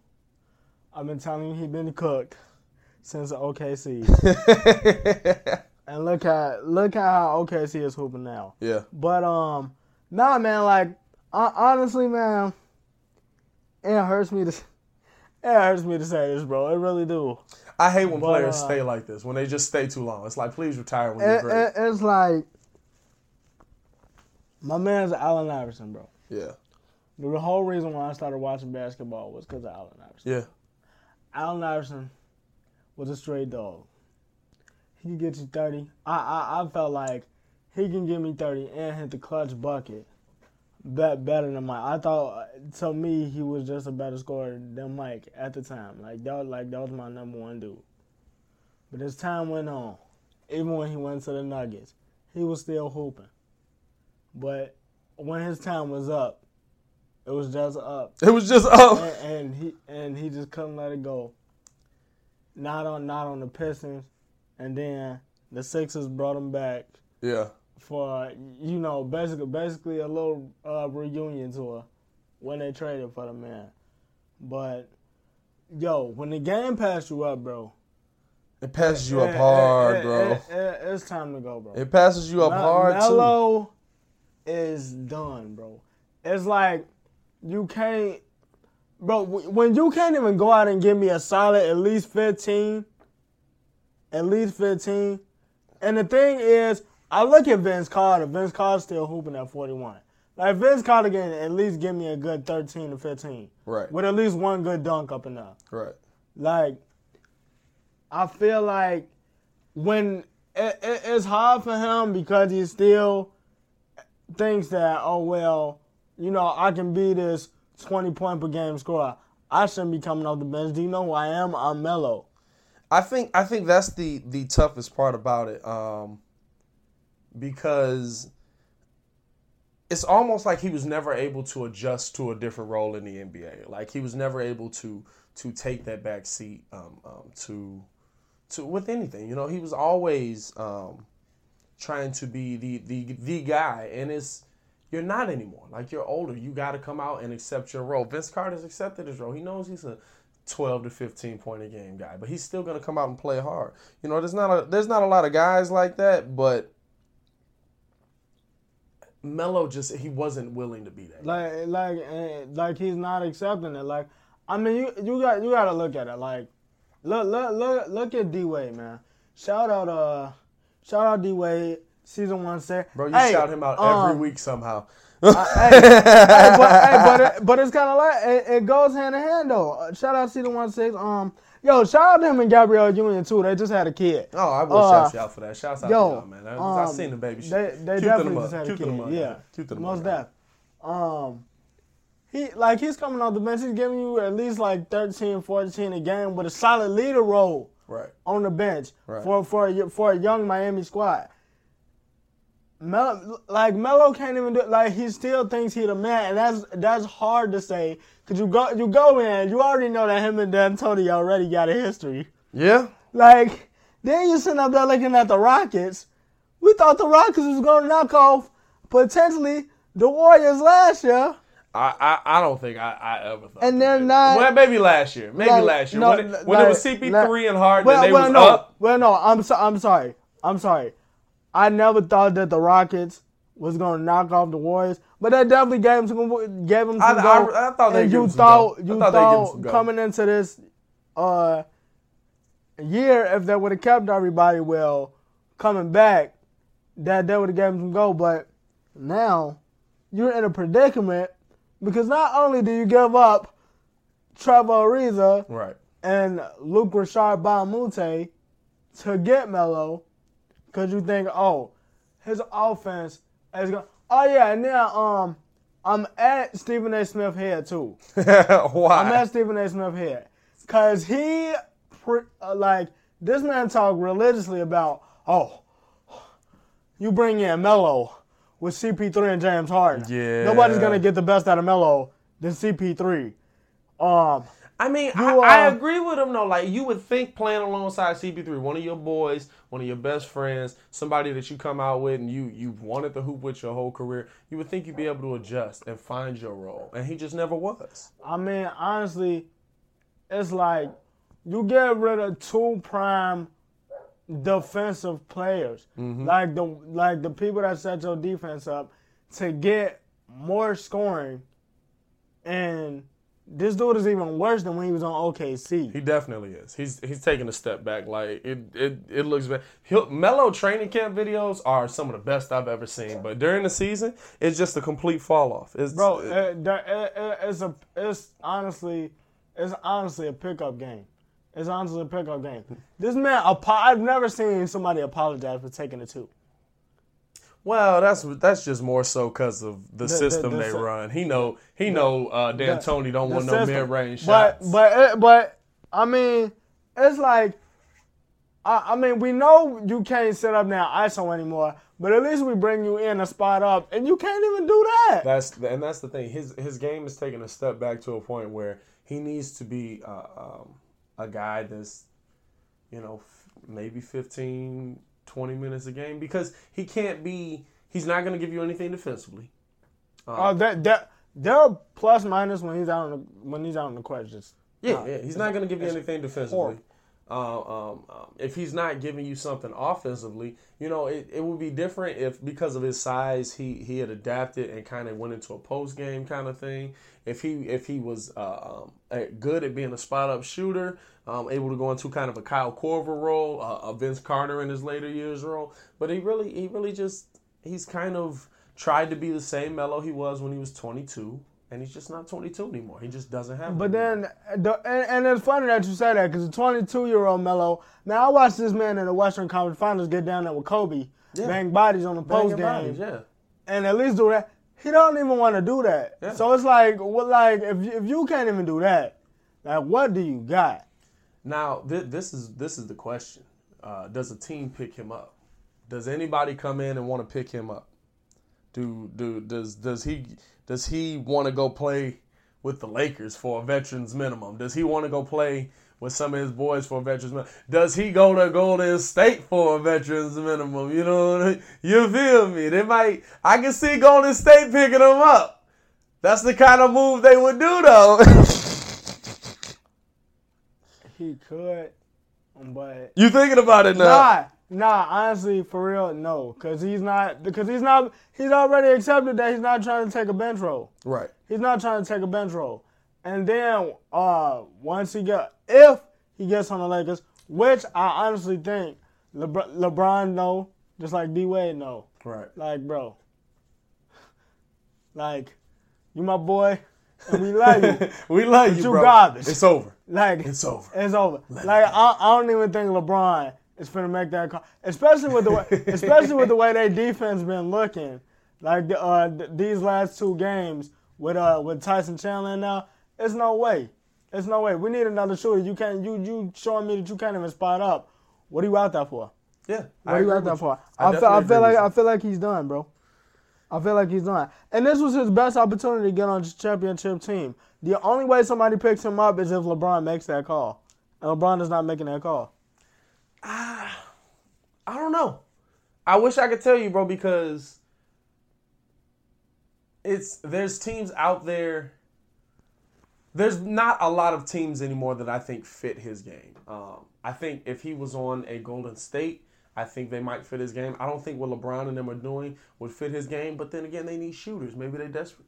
I've been telling you he's been cooked since the O K C. And look how look how O K C is hooping now. Yeah. But um, nah, man. Like honestly, man, it hurts me to it hurts me to say this, bro. It really do. I hate when but, players uh, stay like this, when they just stay too long. It's like, please retire when it, you're great. It, it's like, my man's Allen Iverson, bro. Yeah. The whole reason why I started watching basketball was because of Allen Iverson. Yeah. Allen Iverson was a straight dog. He could get you thirty. I, I, I felt like he can give me thirty and hit the clutch bucket bet better than Mike. I thought, to me, he was just a better scorer than Mike at the time. Like that, like that was my number one dude. But as time went on, even when he went to the Nuggets, he was still hooping. But when his time was up, it was just up. It was just up. And, and he and he just couldn't let it go. Not on not on the Pistons, and then the Sixers brought him back. Yeah. For, you know, basically basically a little uh, reunion tour when they traded for the man. But, yo, when the game passed you up, bro. It passes you it, up it, hard, it, bro. It, it, it's time to go, bro. It passes you up Me- hard, Melo too. Melo is done, bro. It's like you can't, bro, when you can't even go out and give me a solid at least fifteen, at least fifteen. And the thing is, I look at Vince Carter. Vince Carter's still hooping at forty-one. Like, Vince Carter can at least give me a good thirteen to fifteen. Right. With at least one good dunk up and up. Right. Like, I feel like when it, it, it's hard for him because he still thinks that, oh, well, you know, I can be this twenty-point-per-game scorer. I shouldn't be coming off the bench. Do you know who I am? I'm Melo. I think, I think that's the, the toughest part about it. Um... Because it's almost like he was never able to adjust to a different role in the N B A. Like he was never able to to take that back seat um, um, to to with anything. You know, he was always um, trying to be the, the the guy, and it's you're not anymore. Like you're older, you got to come out and accept your role. Vince Carter's accepted his role. He knows he's a twelve to fifteen point a game guy, but he's still going to come out and play hard. You know, there's not a, there's not a lot of guys like that, but Melo just he wasn't willing to be that. Like like like he's not accepting it. Like I mean you, you got you got to look at it. Like look look look look at D-Wade, man. Shout out uh shout out D-Wade season one set. Bro, you hey, shout him out every um, week somehow. uh, hey, hey, but, hey, but it, but it's kind of like it, it goes hand in hand though. Uh, shout out season one six. Um yo, shout out to him and Gabrielle Union too. They just had a kid. Oh, I will uh, shout you out for that. Shout out to y'all, man. Um, I seen the baby. They, they definitely just had a kid. Up, yeah, cute to the most def. Um, he like he's coming off the bench. He's giving you at least like thirteen, fourteen a game with a solid leader role. Right. On the bench right. for for a, for a young Miami squad. Melo, like Melo can't even do it. Like he still thinks he the man, and that's that's hard to say. Cause you go you go in, you already know that him and D'Antoni already got a history. Yeah. Like then you sitting up there looking at the Rockets. We thought the Rockets was gonna knock off potentially the Warriors last year. I, I, I don't think I, I ever thought. And they're not. Well, maybe last year. Maybe like, last year no, when, it, when like, it was C P three like, and Harden. Well, and they well, was no, up. Well, no, I'm so, I'm sorry. I'm sorry. I never thought that the Rockets was going to knock off the Warriors, but that definitely gave them some, gave them some I, go. I, I thought they you thought, you thought, thought coming into this uh, year, if they would have kept everybody well coming back, that they would have gave them some go. But now you're in a predicament because not only do you give up Trevor Ariza right. and Luke Richard Bamute to get Melo, because you think, oh, his offense is going to... Oh, yeah, and then um, I'm at Stephen A. Smith here, too. Why? I'm at Stephen A. Smith here. Because he, like, this man talked religiously about, oh, you bring in Melo with C P three and James Harden. Yeah. Nobody's going to get the best out of Melo than C P three. Um, I mean, you, I, uh, I agree with him, though. Like, you would think playing alongside C P three, one of your boys, one of your best friends, somebody that you come out with and you you wanted to hoop with your whole career, you would think you'd be able to adjust and find your role. And he just never was. I mean, honestly, it's like you get rid of two prime defensive players, mm-hmm. like the like the people that set your defense up to get more scoring, and this dude is even worse than when he was on O K C. He definitely is. He's he's taking a step back. Like it it, it looks bad. He'll, Melo training camp videos are some of the best I've ever seen. But during the season, it's just a complete fall off. It's, Bro, it, it, it, it's a it's honestly it's honestly a pickup game. It's honestly a pickup game. This man, I've never seen somebody apologize for taking a two. Well, that's that's just more so because of the, the system the, the, they the, run. He know he know uh, D'Antoni don't want no mid range shots. But but but I mean, it's like I, I mean we know you can't sit up now I S O anymore. But at least we bring you in a spot up, and you can't even do that. That's and that's the thing. His his game is taking a step back to a point where he needs to be uh, um, a guy that's you know f- maybe fifteen. twenty minutes a game because he can't be – he's not going to give you anything defensively. Oh, um, uh, that that they're plus minus when he's out on the when he's out on the questions. Yeah, uh, yeah, he's not going to give you anything defensively. Uh, um, um, if he's not giving you something offensively, you know it, it would be different if because of his size he he had adapted and kind of went into a post game kind of thing. If he if he was uh, um, good at being a spot up shooter. Um, able to go into kind of a Kyle Korver role, uh, a Vince Carter in his later years role, but he really, he really just, he's kind of tried to be the same Melo he was when he was twenty-two, and he's just not twenty-two anymore. He just doesn't have. But then, the, and, and it's funny that you say that because the twenty-two-year-old Melo. Now I watched this man in the Western Conference Finals get down there with Kobe, yeah. bang bodies on the post game, bodies, yeah. and at least do that. He don't even want to do that. Yeah. So it's like, what, like if if you can't even do that, like what do you got? Now, th- this is this is the question. Uh, does a team pick him up? Does anybody come in and want to pick him up? Do do does does he does he want to go play with the Lakers for a veterans minimum? Does he want to go play with some of his boys for a veterans minimum? Does he go to Golden State for a veterans minimum? You know what I mean? You feel me? They might. I can see Golden State picking him up. That's the kind of move they would do, though. He could, but you thinking about it now? Nah, nah. Honestly, for real, no, because he's not. Because he's not. He's already accepted that he's not trying to take a bench role. Right. He's not trying to take a bench role. And then, uh, once he get, if he gets on the Lakers, which I honestly think LeBron, LeBron no, just like D Wade no. Right. Like, bro. Like, you my boy. And we love you. we love but you, you bro. Garbage. It's over. Like it's over. It's over. Let like I, I don't even think LeBron is finna make that call, especially with the way, especially with the way their defense been looking. Like the, uh, th- these last two games with uh with Tyson Chandler now, it's no way. It's no way. We need another shooter. You can't. You you showing me that you can't even spot up. What are you out there for? Yeah. What I are you out there you. for? I, I feel. I feel like. I feel like he's done, bro. I feel like he's not. And this was his best opportunity to get on the championship team. The only way somebody picks him up is if LeBron makes that call. And LeBron is not making that call. Uh, I don't know. I wish I could tell you, bro, because it's there's teams out there. There's not a lot of teams anymore that I think fit his game. Um, I think if he was on a Golden State, I think they might fit his game. I don't think what LeBron and them are doing would fit his game, but then again, they need shooters. Maybe they're desperate.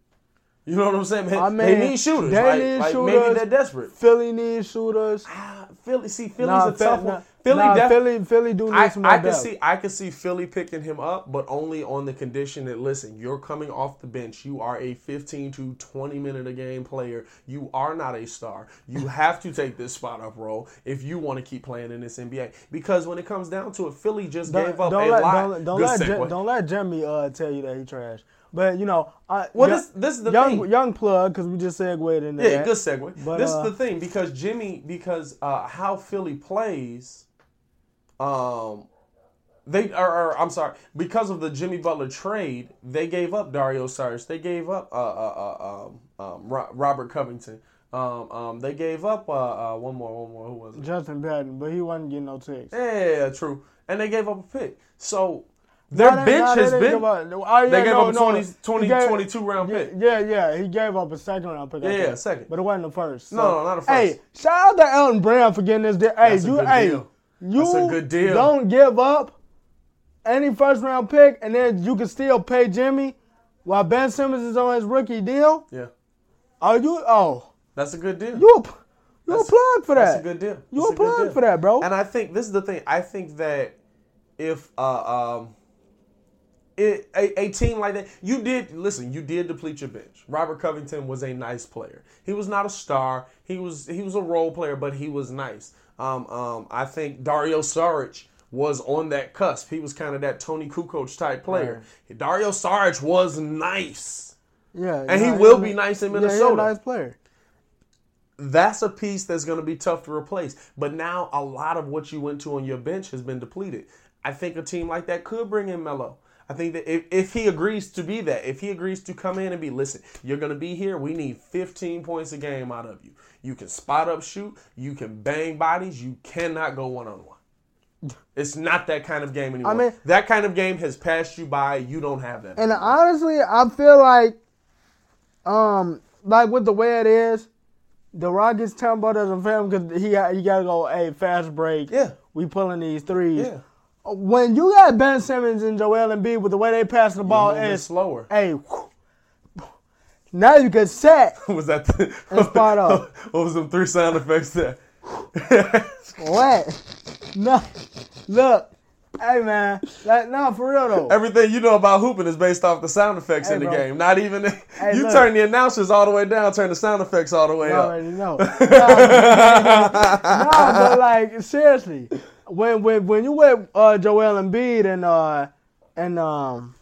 You know what I'm saying? I mean, they need shooters. They like, need like shooters. Maybe they're desperate. Philly needs shooters. Ah, Philly, see, Philly's nah, a tough nah. one. Philly, nah, def- Philly, Philly do need some more depth. I could see, I could see Philly picking him up, but only on the condition that, listen, you're coming off the bench. You are a fifteen to twenty minute a game player. You are not a star. You have to take this spot up role if you want to keep playing in this N B A. Because when it comes down to it, Philly just don't, gave up don't a let, lot. Don't, don't, let Jim, don't let Jimmy uh, tell you that he trash. But, you know, I, well, y- this, this is the young, thing. Young plug, because we just segued into yeah, that. Yeah, good segue. But, this uh, is the thing, because Jimmy, because uh, how Philly plays, um, they are, I'm sorry, because of the Jimmy Butler trade, they gave up Dario Saric. They gave up uh, uh, uh, um, um, Robert Covington. Um, um, they gave up uh, uh, one more, one more. Who was it? Justin Patton, but he wasn't getting no ticks. Yeah, true. And they gave up a pick. So, Their no, bench no, has been. Give up, oh, yeah, they gave no, up a no. twenty, twenty, gave, twenty-two round pick. Yeah, yeah. He gave up a second round pick. Yeah, yeah, second. But it wasn't the first. So. No, no, not the first. Hey, shout out to Elton Brand for getting this deal. Hey, That's you, a good hey, deal. you That's a good deal. Don't give up any first round pick, and then you can still pay Jimmy while Ben Simmons is on his rookie deal. Yeah. Are you? Oh. That's a good deal. You a, you a plug for that. That's a good deal. You a plug for that, bro. And I think, this is the thing, I think that if, uh, um, It, a, a team like that, you did, listen, you did deplete your bench. Robert Covington was a nice player. He was not a star. He was he was a role player, but he was nice. Um, um, I think Dario Saric was on that cusp. He was kind of that Tony Kukoc type player. Right. Dario Saric was nice. Yeah. And he will be nice in Minnesota. Yeah, he's a nice player. That's a piece that's going to be tough to replace. But now a lot of what you went to on your bench has been depleted. I think a team like that could bring in Melo. I think that if, if he agrees to be that, if he agrees to come in and be, listen, you're going to be here. We need fifteen points a game out of you. You can spot up shoot. You can bang bodies. You cannot go one-on-one. It's not that kind of game anymore. I mean, that kind of game has passed you by. You don't have that. And anymore. Honestly, I feel like, um, like with the way it is, the Rockets tempo doesn't fail him because he, he got to go, hey, fast break. Yeah. We pulling these threes. Yeah. When you got Ben Simmons and Joel Embiid with the way they pass the ball, it's slower. Hey, whoo, now you can set. Was that the, and spot up? What was them three sound effects there? What? No, look, hey man, like, no, for real though. Everything you know about hooping is based off the sound effects hey, in the bro. game. Not even hey, you look. turn the announcers all the way down, turn the sound effects all the way you up. Already know. No, no, but like seriously. When when when you with uh, Joel Embiid and uh, and um,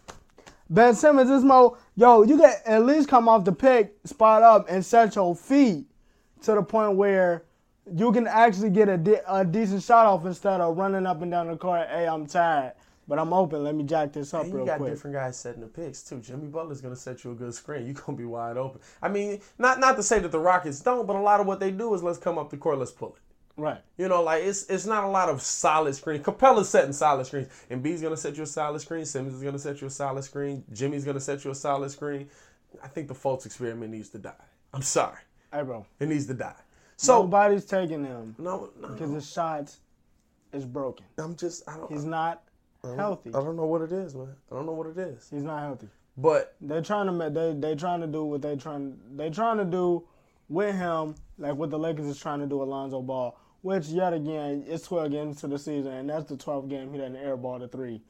Ben Simmons, it's more, yo, you can at least come off the pick, spot up, and set your feet to the point where you can actually get a, de- a decent shot off instead of running up and down the court. Hey, I'm tired, but I'm open. Let me jack this up real quick. You got different guys setting the picks, too. Jimmy Butler's going to set you a good screen. You're going to be wide open. I mean, not not to say that the Rockets don't, but a lot of what they do is let's come up the court, let's pull it. Right. You know, like, it's it's not a lot of solid screen. Capella's setting solid screens. And B's going to set you a solid screen. Simmons is going to set you a solid screen. Jimmy's going to set you a solid screen. I think the Fultz experiment needs to die. I'm sorry. Hey, bro. It needs to die. So nobody's taking him. No, no. Because his shots is broken. I'm just, I don't He's not I don't, healthy. I don't know what it is, man. I don't know what it is. He's not healthy. But. They're trying to, they, they trying to do what they trying, they trying to do with him, like what the Lakers is trying to do with Lonzo Ball. Which, yet again, it's twelve games to the season, and that's the twelfth game he doesn't airball to three.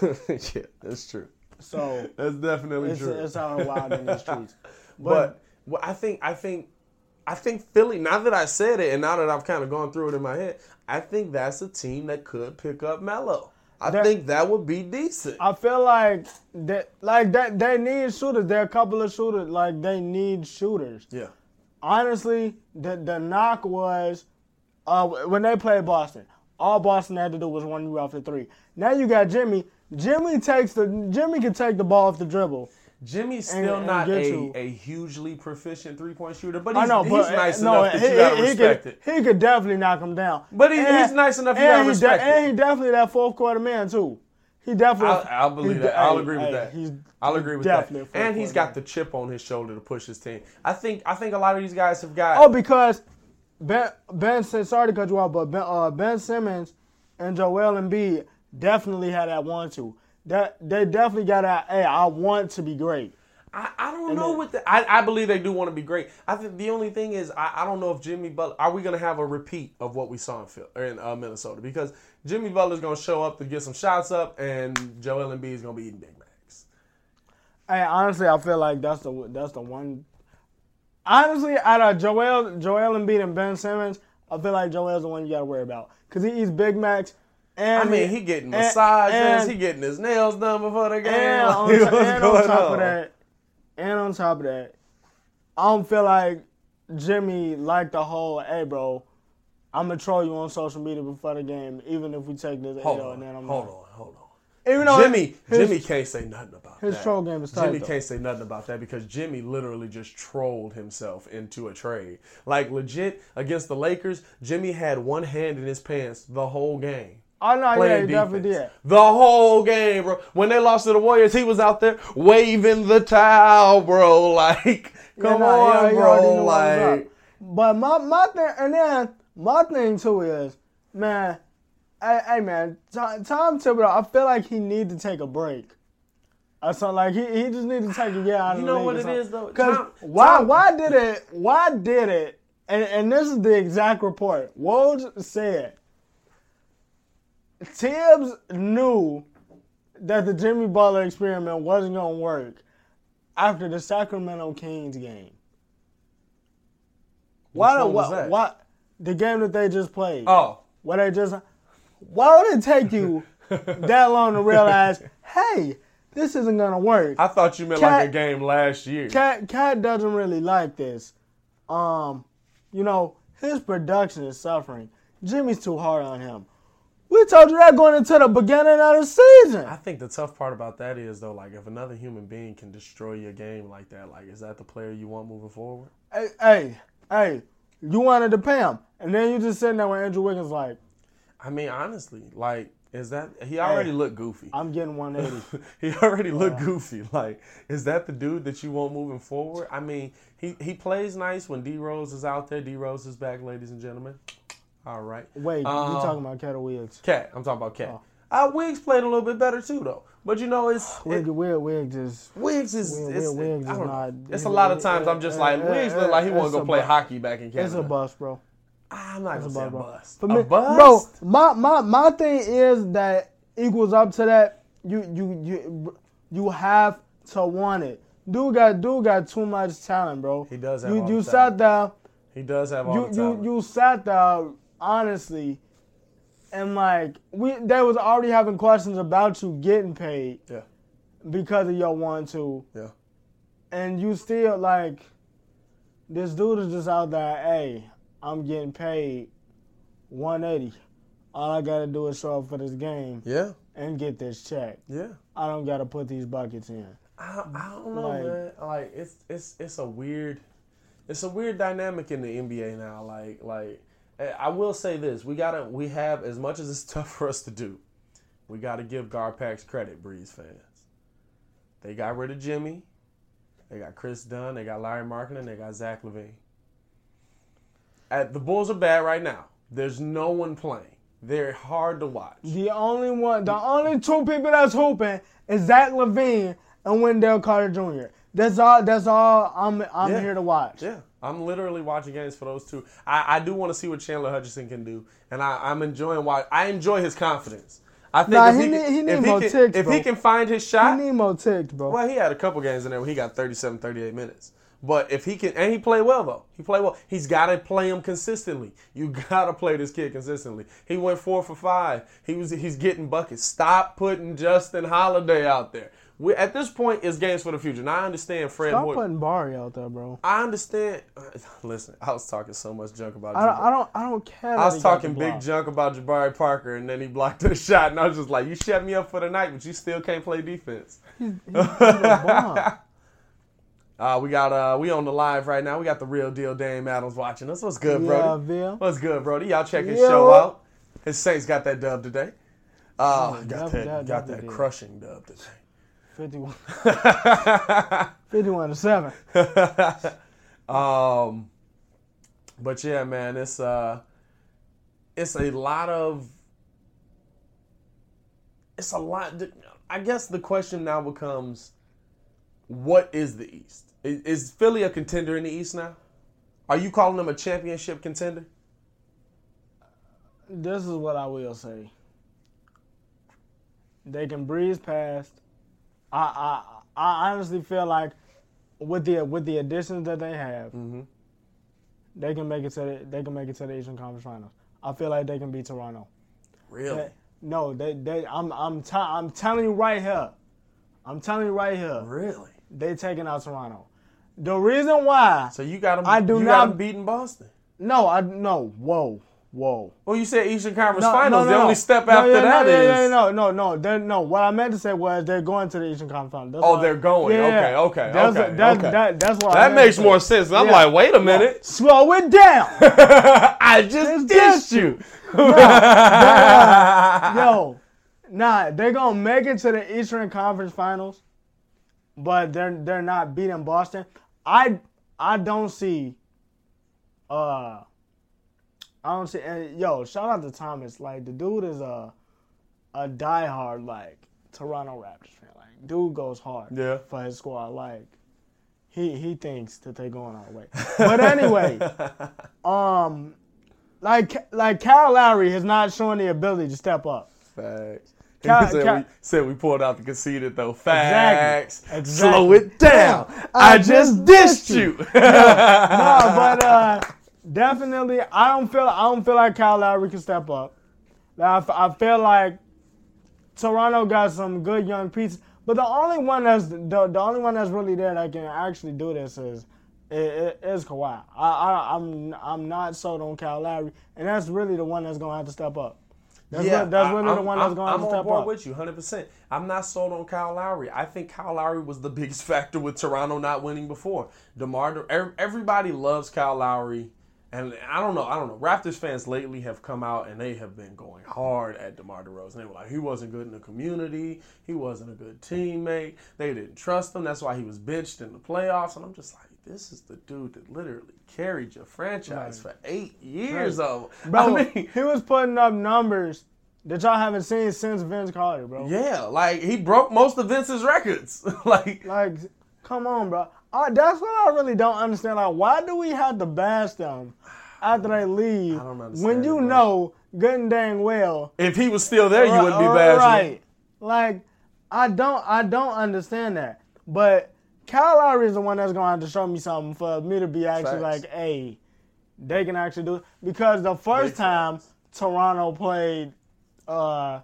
Yeah, that's true. So that's definitely it's, true. It's out wild in these streets. But, but well, I think I think I think Philly. Now that I said it, and now that I've kind of gone through it in my head, I think that's a team that could pick up Melo. I think that would be decent. I feel like that, like that, they need shooters. There are a couple of shooters. Like they need shooters. Yeah. Honestly, the the knock was. Uh, when they played Boston, all Boston had to do was run you off the three. Now you got Jimmy. Jimmy takes the Jimmy can take the ball off the dribble. Jimmy's still and, not and a, a hugely proficient three-point shooter, but he's, know, he's but, nice uh, enough no, that he, you got to respect could, it. He could definitely knock him down. But he, and, he's nice enough you got to respect de- it. And he definitely that fourth-quarter man, too. He definitely. I'll, I'll believe that. I'll agree with that. I'll agree with that. And he's got the chip on his shoulder to push his team. I think, I think a lot of these guys have got... Oh, because... Ben, ben, sorry to cut you off, but Ben, uh, Ben Simmons and Joel Embiid definitely had that want to. That they definitely got that. Hey, I want to be great. I, I don't and know then, what the, I, I believe they do want to be great. I think the only thing is I, I don't know if Jimmy Butler, are we going to have a repeat of what we saw in Phil, or in uh, Minnesota? Because Jimmy Butler's going to show up to get some shots up, and Joel Embiid is going to be eating Big Macs. Hey, honestly, I feel like that's the that's the one. Honestly, out of Joel Joel Embiid and Ben Simmons, I feel like Joel's the one you got to worry about because he eats Big Macs. And I mean, he getting and, massages, and, he getting his nails done before the game. And on, like, t- and on top on? of that, and on top of that, I don't feel like Jimmy liked the whole, hey, bro, I'm going to troll you on social media before the game, even if we take this hold on, and then I'm Hold not. on, hold on. Even though Jimmy, his, Jimmy can't say nothing about his that. His troll game is tight, Jimmy though. can't say nothing about that because Jimmy literally just trolled himself into a trade. Like, legit, against the Lakers, Jimmy had one hand in his pants the whole game. Oh, no, yeah, he definitely did. The whole game, bro. When they lost to the Warriors, he was out there waving the towel, bro. Like, come yeah, no, on, he, bro. He like, but my my thing, and then my thing too is, man, hey, hey man, Tom, Tom Thibodeau, I feel like he need to take a break. I so like he he just need to take a year out of the league. You know what it is though? Because why why did it why did it? And and this is the exact report. Woj said. Tibbs knew that the Jimmy Butler experiment wasn't going to work after the Sacramento Kings game. Why do, was why, that? Why, the game that they just played. Oh. Where they just, why would it take you that long to realize, hey, this isn't going to work? I thought you meant Cat, like a game last year. Cat, Cat doesn't really like this. Um, you know, his production is suffering. Jimmy's too hard on him. We told you that going into the beginning of the season. I think the tough part about that is, though, like, if another human being can destroy your game like that, like, is that the player you want moving forward? Hey, hey, hey, you wanted to pay him. And then you just sitting there with Andrew Wiggins like. I mean, honestly, like, is that – he already hey, looked goofy. I'm getting one eighty. he already yeah. looked goofy. Like, is that the dude that you want moving forward? I mean, he, he plays nice when D-Rose is out there. D-Rose is back, ladies and gentlemen. All right. Wait, um, you're talking about Cat or Wiggs? Cat. I'm talking about Cat. Oh. Uh, Wiggs played a little bit better, too, though. But, you know, it's... Wiggs Wiggs is... Wiggs is... Wiggs is not... It's a lot of times it, I'm just it, like, it, Wiggs look like he want to go play bust. hockey back in Canada. It's a bust, bro. I'm not going to say a bust. A bust? Bro, my, my, my thing is that equals up to that, you you you you have to want it. Dude got dude got too much talent, bro. He does have you, all you the talent. You sat there... He does have all you, the talent. You, you sat there... Honestly, and like we, they was already having questions about you getting paid, yeah, because of your one two, yeah, and you still like, this dude is just out there. Hey, I'm getting paid one eighty. All I gotta do is show up for this game, yeah, and get this check, yeah. I don't gotta put these buckets in. I, I don't know, like, man. Like it's it's it's a weird, it's a weird dynamic in the N B A now. Like like. I will say this. We gotta. We have, as much as it's tough for us to do, we got to give Garpax credit, Breeze fans. They got rid of Jimmy. They got Chris Dunn. They got Larry Markkinen. They got Zach LaVine. At, the Bulls are bad right now. There's no one playing. They're hard to watch. The only one, the only two people that's hooping is Zach LaVine and Wendell Carter Junior That's all. That's all I'm. I'm yeah. here to watch. Yeah. I'm literally watching games for those two. I, I do want to see what Chandler Hutchison can do, and I, I'm enjoying why I enjoy his confidence. I think nah, if, he he can, need, he need if, he can, ticks, if he can find his shot, he need more ticks, bro. Well, he had a couple games in there where he got thirty-seven, thirty-eight minutes. But if he can, and he played well though. He played well. He's got to play him consistently. You got to play this kid consistently. He went four for five. He was he's getting buckets. Stop putting Justin Holiday out there. We, at this point, it's games for the future. Now, I understand Fred Stop Horton. putting Barry out there, bro. I understand. Listen, I was talking so much junk about I don't, I don't, I don't care. I was talking big junk about Jabari Parker, and then he blocked the shot, and I was just like, you shut me up for the night, but you still can't play defense. He's, he's uh, we got uh, we on the live right now. We got the real deal Dame Adams watching us. What's good, Brody? Yeah, What's good, Brody? Y'all check his yeah. show out. His Saints got that dub today. Uh, oh, got that, that, got that, that crushing dub today. fifty-one fifty-one to seven Um, but yeah, man, it's uh, it's a lot of, it's a lot. I guess the question now becomes, what is the East? Is, is Philly a contender in the East now? Are you calling them a championship contender? This is what I will say. They can breeze past. I I, I honestly feel like with the with the additions that they have, mm-hmm. they can make it to the, they can make it to the Eastern Conference Finals. I feel like they can beat Toronto. Really? They, no, they they I'm I'm t- I'm telling you right here. I'm telling you right here. Really? They taking out Toronto. The reason why. So you got them. I do you not got them beating Boston. No, I no. Whoa. Whoa! Well, you said Eastern Conference no, Finals. No, no, the no. only step no, after yeah, that no, is yeah, yeah, no, no, no, no, no. What I meant to say was they're going to the Eastern Conference Finals. That's oh, they're going. Yeah, okay, okay, that's okay. A, that's, okay. That, that's what that I makes more sense. I'm yeah. like, wait a minute. Slow it down. I just dissed you. no, they, uh, yo, nah, they're gonna make it to the Eastern Conference Finals, but they're they're not beating Boston. I I don't see. Uh. I don't see, and yo, shout out to Thomas. Like, the dude is a a diehard, like, Toronto Raptors fan. Like, dude goes hard yeah. for his squad. Like, he he thinks that they're going our way. But anyway, um, like, like Kyle Lowry has not shown the ability to step up. Facts. He Cal, said, Cal, we, said we pulled out to concede it, though. Facts. Exactly, exactly. Slow it down. I, I just, just dissed you. you. no, no, but... uh Definitely, I don't feel I don't feel like Kyle Lowry can step up. Like, I, I feel like Toronto got some good young pieces, but the only one that's the, the only one that's really there that can actually do this is is, is Kawhi. I, I I'm I'm not sold on Kyle Lowry, and that's really the one that's gonna have to step up. That's yeah, what, that's really I, the one I'm, that's going I'm to step up. I'm on board with you, one hundred percent. I'm not sold on Kyle Lowry. I think Kyle Lowry was the biggest factor with Toronto not winning before. DeMar, everybody loves Kyle Lowry. And I don't know, I don't know. Raptors fans lately have come out and they have been going hard at DeMar DeRozan. They were like, he wasn't good in the community. He wasn't a good teammate. They didn't trust him. That's why he was benched in the playoffs. And I'm just like, this is the dude that literally carried your franchise right. for eight years right. of. Bro, I mean, he was putting up numbers that y'all haven't seen since Vince Carter, bro. Yeah, like he broke most of Vince's records. like, like, come on, bro. I, that's what I really don't understand. Like, why do we have to bash them after they leave? I don't understand when you it, know good and dang well, if he was still there, you wouldn't be bashing. Right? Like, I don't, I don't understand that. But Kyle Lowry is the one that's gonna have to show me something for me to be actually Facts. like, hey, they can actually do it. Because the first Big time sense. Toronto played uh,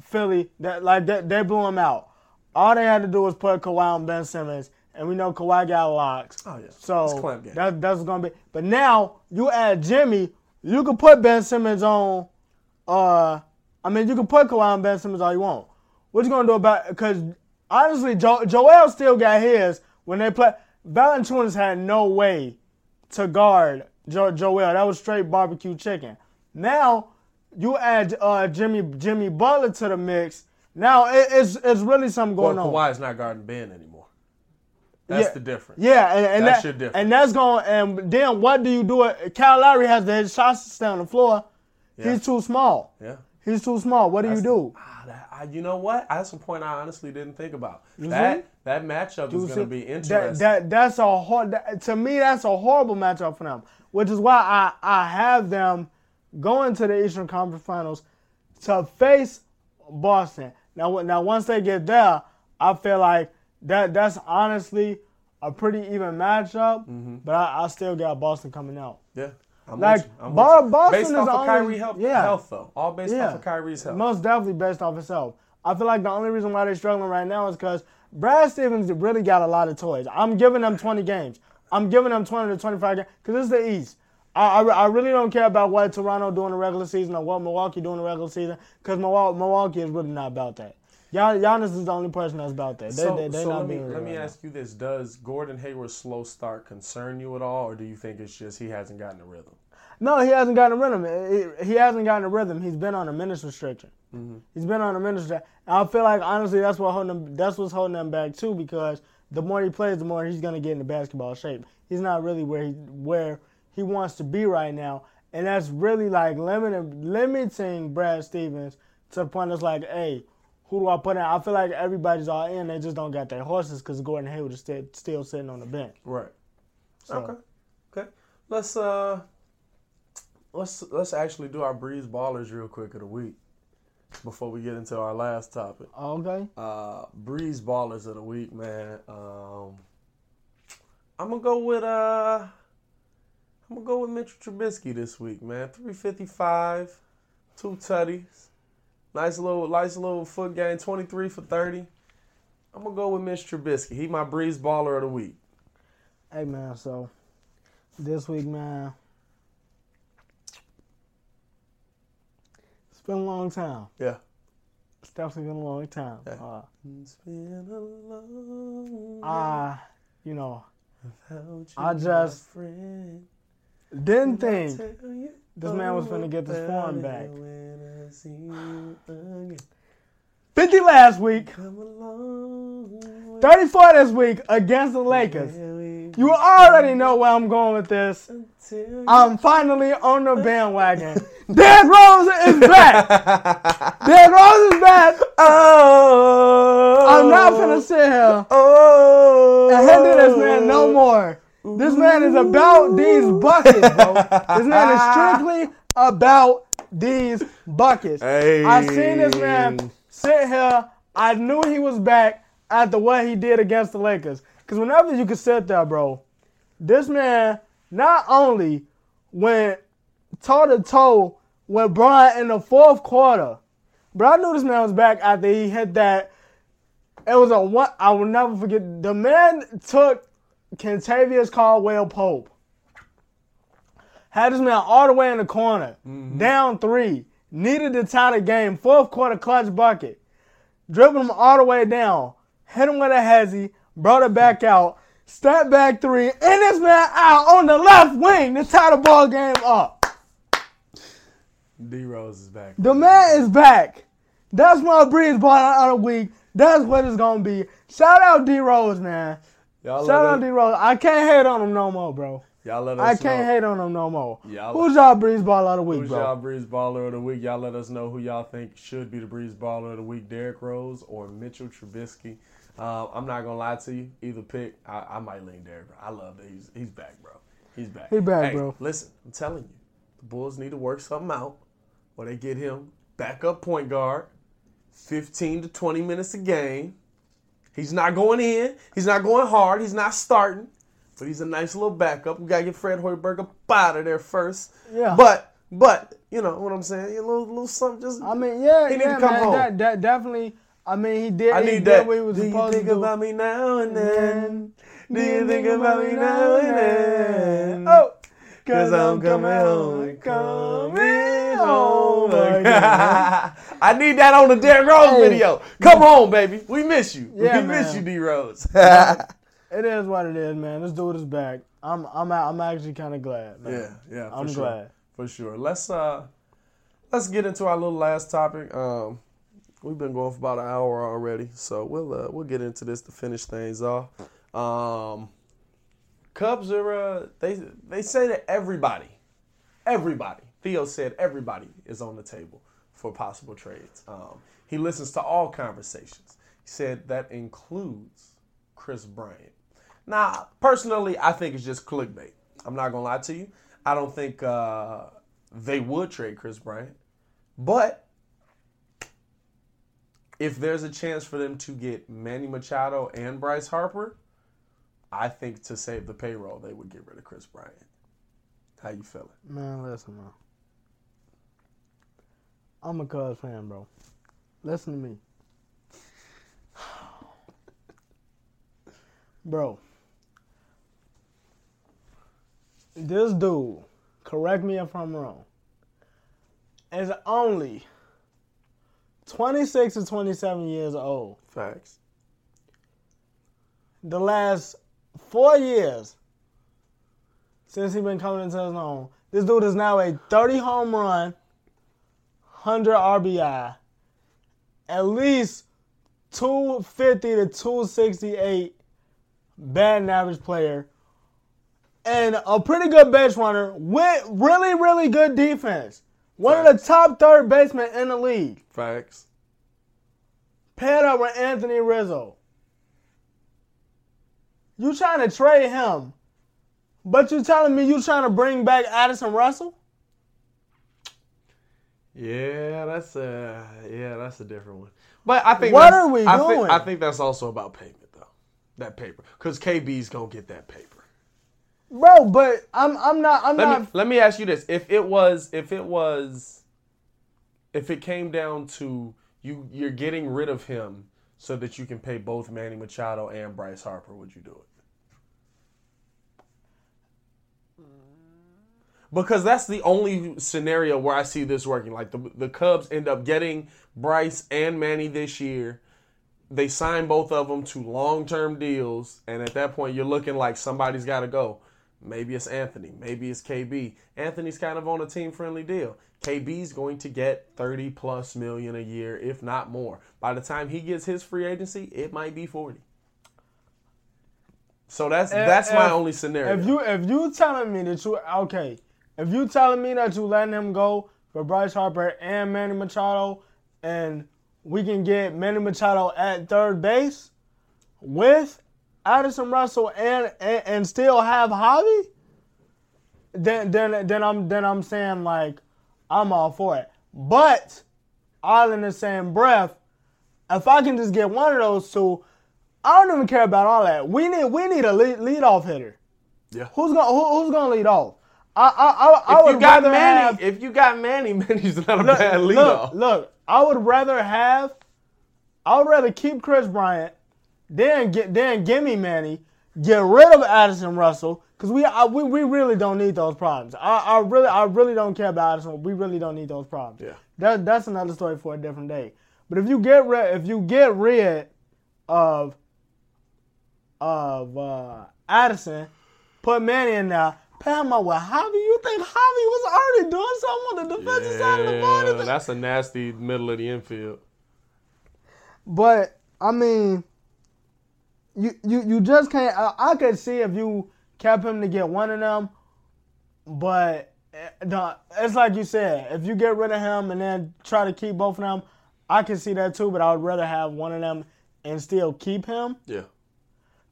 Philly, that like they, they blew him out. All they had to do was put Kawhi and Ben Simmons. And we know Kawhi got locks. Oh, yeah. So that, that's gonna be. But now you add Jimmy, you can put Ben Simmons on. Uh, I mean, you can put Kawhi and Ben Simmons all you want. What you gonna do about? Because honestly, jo- Joel still got his when they play. Valanciunas had no way to guard jo- Joel. That was straight barbecue chicken. Now you add uh, Jimmy Jimmy Butler to the mix. Now it, it's it's really something going well, on. Well, Kawhi's not guarding Ben anymore. That's yeah. the difference. Yeah, and, and that's that, your difference. And that's going. And then what do you do? Kyle Lowry has the his shots down the floor. Yeah. He's too small. Yeah, he's too small. What do that's you do? The, ah, that, I, you know what? That's a point I honestly didn't think about. You that see? that matchup you is going to be interesting. That, that that's a hard. That, to me, that's a horrible matchup for them. Which is why I I have them going to the Eastern Conference Finals to face Boston. Now now once they get there, I feel like. That that's honestly a pretty even matchup, mm-hmm. but I, I still got Boston coming out. Yeah, I'm like with you. I'm Bo- with you. Boston based is off of Kyrie's health, yeah. health, though. All based yeah. off of Kyrie's health. Most definitely based off his health. I feel like the only reason why they're struggling right now is because Brad Stevens really got a lot of toys. I'm giving them twenty games. I'm giving them twenty to twenty-five games because it's the East. I, I I really don't care about what Toronto do in the regular season or what Milwaukee do in the regular season because Milwaukee is really not about that. Giannis is the only person that's about that. They, so, they, they so not let me, let right me ask you this. Does Gordon Hayward's slow start concern you at all, or do you think it's just he hasn't gotten a rhythm? No, he hasn't gotten a rhythm. He, he hasn't gotten a rhythm. He's been on a minutes restriction. Mm-hmm. He's been on a minutes restriction. I feel like, honestly, that's, what holding him, that's what's holding him back, too, because the more he plays, the more he's going to get into basketball shape. He's not really where he, where he wants to be right now, and that's really, like, limiting, limiting Brad Stevens to the point that's like, hey, who do I put in? I feel like everybody's all in. They just don't got their horses because Gordon Hayward is st- still sitting on the bench. Right. So. Okay. Okay. Let's uh, let's let's actually do our Breeze Ballers real quick of the week before we get into our last topic. Okay. Uh, Breeze Ballers of the week, man. Um, I'm gonna go with uh, I'm gonna go with Mitchell Trubisky this week, man. three fifty-five, two tutties. Nice little, nice little foot game, twenty-three for thirty. I'm going to go with Mitch Trubisky. He my Breeze Baller of the week. Hey, man, so this week, man, it's been a long time. Yeah. It's definitely been a long time. Yeah. Uh, it's been a long time. I, you know, you I just didn't think this man was going to get this form back. fifty last week, thirty-four this week against the Lakers. You already know where I'm going with this. I'm finally on the bandwagon. Derrick Rose is back. Derrick Rose is back. Oh, I'm not finna sit here oh, and handle this man no more. This man is about these buckets, bro. This man is strictly about these buckets. Hey. I seen this man sit here. I knew he was back after what he did against the Lakers. Because whenever you could sit there, bro, this man not only went toe-to-toe with Bryant in the fourth quarter, but I knew this man was back after he hit that. It was a one. I will never forget. The man took Kentavious Caldwell Pope. Had this man all the way in the corner, mm-hmm. down three, needed to tie the game, fourth quarter clutch bucket, dribbling him all the way down, hit him with a hezzy, brought it back out, step back three, and this man out on the left wing to tie the ball game up. D Rose is back. The man is back. That's my Breeze Ball of the week. That's what it's gonna be. Shout out D Rose, man. Y'all Shout out D Rose. I can't hate on him no more, bro. Y'all let us I can't know. hate on them no more. Y'all Who's y'all Breeze Baller of the week, Who's bro? Who's y'all Breeze Baller of the week? Y'all let us know who y'all think should be the Breeze Baller of the week, Derrick Rose or Mitchell Trubisky. Uh, I'm not going to lie to you. Either pick, I, I might lean Derrick. I love that. He's, he's back, bro. He's back. He's back, hey, bro. Listen, I'm telling you, the Bulls need to work something out or they get him backup point guard, fifteen to twenty minutes a game. He's not going in. He's not going hard. He's not starting. But he's a nice little backup. We got to get Fred Hoiberg up out of there first. Yeah. But, but you know what I'm saying? A little, little something just. I mean, yeah. He yeah, need to come man. home. That, that definitely. I mean, he did, I need he that. did what he was do supposed to do. Do you think about me now and then? Do you think about me now and then? Oh. Because I'm coming home. Coming home. I need that on the Derrick Rose hey. video. Come yeah. home, baby. We miss you. Yeah, we man. miss you, D-Rose. It is what it is, man. This dude is back. I'm, I'm, I'm actually kind of glad, man. Yeah, yeah, for I'm sure. glad for sure. Let's, uh, let's get into our little last topic. Um, we've been going for about an hour already, so we'll, uh, we'll get into this to finish things off. Um, Cubs are, uh, they, they say that everybody, everybody. Theo said everybody is on the table for possible trades. Um, he listens to all conversations. He said that includes Kris Bryant. Now, personally, I think it's just clickbait. I'm not going to lie to you. I don't think uh, they would trade Kris Bryant. But if there's a chance for them to get Manny Machado and Bryce Harper, I think to save the payroll, they would get rid of Kris Bryant. How you feeling? Man, listen, man. I'm a Cubs fan, bro. Listen to me. Bro, this dude, correct me if I'm wrong, is only twenty-six or twenty-seven years old. Facts. The last four years since he's been coming into his own, this dude is now a thirty home run, one hundred R B I, at least two fifty to two sixty-eight batting average player, and a pretty good bench runner with really, really good defense. One Facts. of the top third basemen in the league. Facts. Paired up with Anthony Rizzo. You trying to trade him, but you telling me you trying to bring back Addison Russell? Yeah, that's a yeah, that's a different one. But I think what are we I doing? Think, I think that's also about payment though, that paper, because K B's gonna get that paper, bro. But I'm I'm not I'm let not. Me, let me ask you this: if it was if it was if it came down to you, you're getting rid of him so that you can pay both Manny Machado and Bryce Harper, would you do it? Because that's the only scenario where I see this working. Like, the the Cubs end up getting Bryce and Manny this year. They sign both of them to long-term deals. And at that point, you're looking like somebody's got to go. Maybe it's Anthony. Maybe it's K B. Anthony's kind of on a team-friendly deal. K B's going to get thirty-plus million a year, if not more. By the time he gets his free agency, it might be forty. So that's if, that's if, my only scenario. If you if you telling me that you – okay – if you telling me that you letting him go for Bryce Harper and Manny Machado, and we can get Manny Machado at third base with Addison Russell and and, and still have Javi, then then then I'm then I'm saying like I'm all for it. But all in the same breath, if I can just get one of those two, I don't even care about all that. We need we need a lead, lead off hitter. Yeah. Who's gonna who, who's gonna lead off? I, I, I, I if, you got Manny, have, if you got Manny, Manny's not a look, bad leadoff. Look, look, I would rather have, I would rather keep Kris Bryant, then get, then give me Manny, get rid of Addison Russell, because we, I, we, we really don't need those problems. I, I really, I really don't care about Addison. We really don't need those problems. Yeah, that, that's another story for a different day. But if you get rid, if you get rid of, of uh, Addison, put Manny in there. Pamela with Javi, you think Javi was already doing something on the defensive yeah, side of the ball? Yeah, that's a nasty middle of the infield. But I mean, you you, you just can't. I, I could see if you kept him to get one of them, but the, it's like you said, if you get rid of him and then try to keep both of them, I can see that too. But I would rather have one of them and still keep him. Yeah,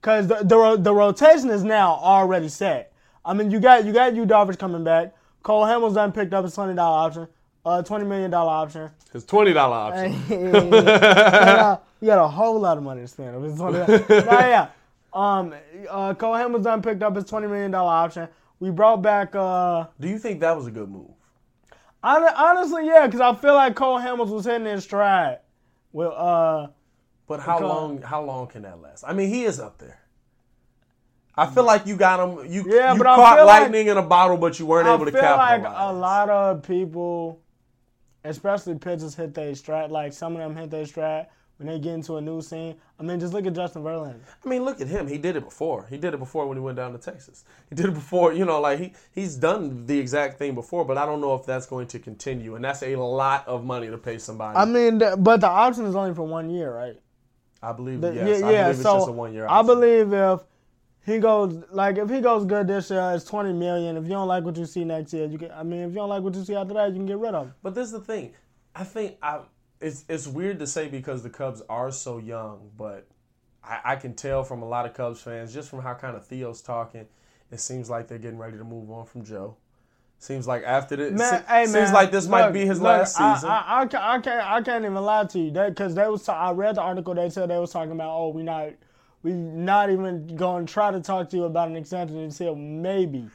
because the, the the rotation is now already set. I mean, you got you got Yu Darvish coming back. Cole Hamels done picked up his twenty dollar option, uh, twenty million dollar option. His twenty dollar option. uh, you got a whole lot of money to spend. Nah, yeah. Um, uh, Cole Hamels done picked up his twenty million dollar option. We brought back. Uh, Do you think that was a good move? I, honestly, yeah, because I feel like Cole Hamels was hitting his stride. Well, uh, but how long? How long can that last? I mean, he is up there. I feel like you got them. You, yeah, you caught lightning like, in a bottle, but you weren't I able to capitalize. I feel like a lot of people, especially pitchers, hit their stride. Like some of them hit their stride when they get into a new scene. I mean, just look at Justin Verlander. I mean, look at him. He did it before. He did it before when he went down to Texas. He did it before. You know, like he he's done the exact thing before, but I don't know if that's going to continue. And that's a lot of money to pay somebody. I mean, but the option is only for one year, right? I believe. The, yes, yeah, I believe it's so just a one-year option. I believe if. He goes like if he goes good this year, it's twenty million. If you don't like what you see next year, you can. I mean, if you don't like what you see after that, you can get rid of him. But this is the thing, I think I it's it's weird to say because the Cubs are so young, but I, I can tell from a lot of Cubs fans just from how kind of Theo's talking, it seems like they're getting ready to move on from Joe. Seems like after this, man, se- hey, seems man, like this look, might be his look, last I, season. I, I, I, can't, I can't I can't even lie to you because they, they was t- I read the article they said they was talking about oh we not. We're not even going to try to talk to you about an extension until maybe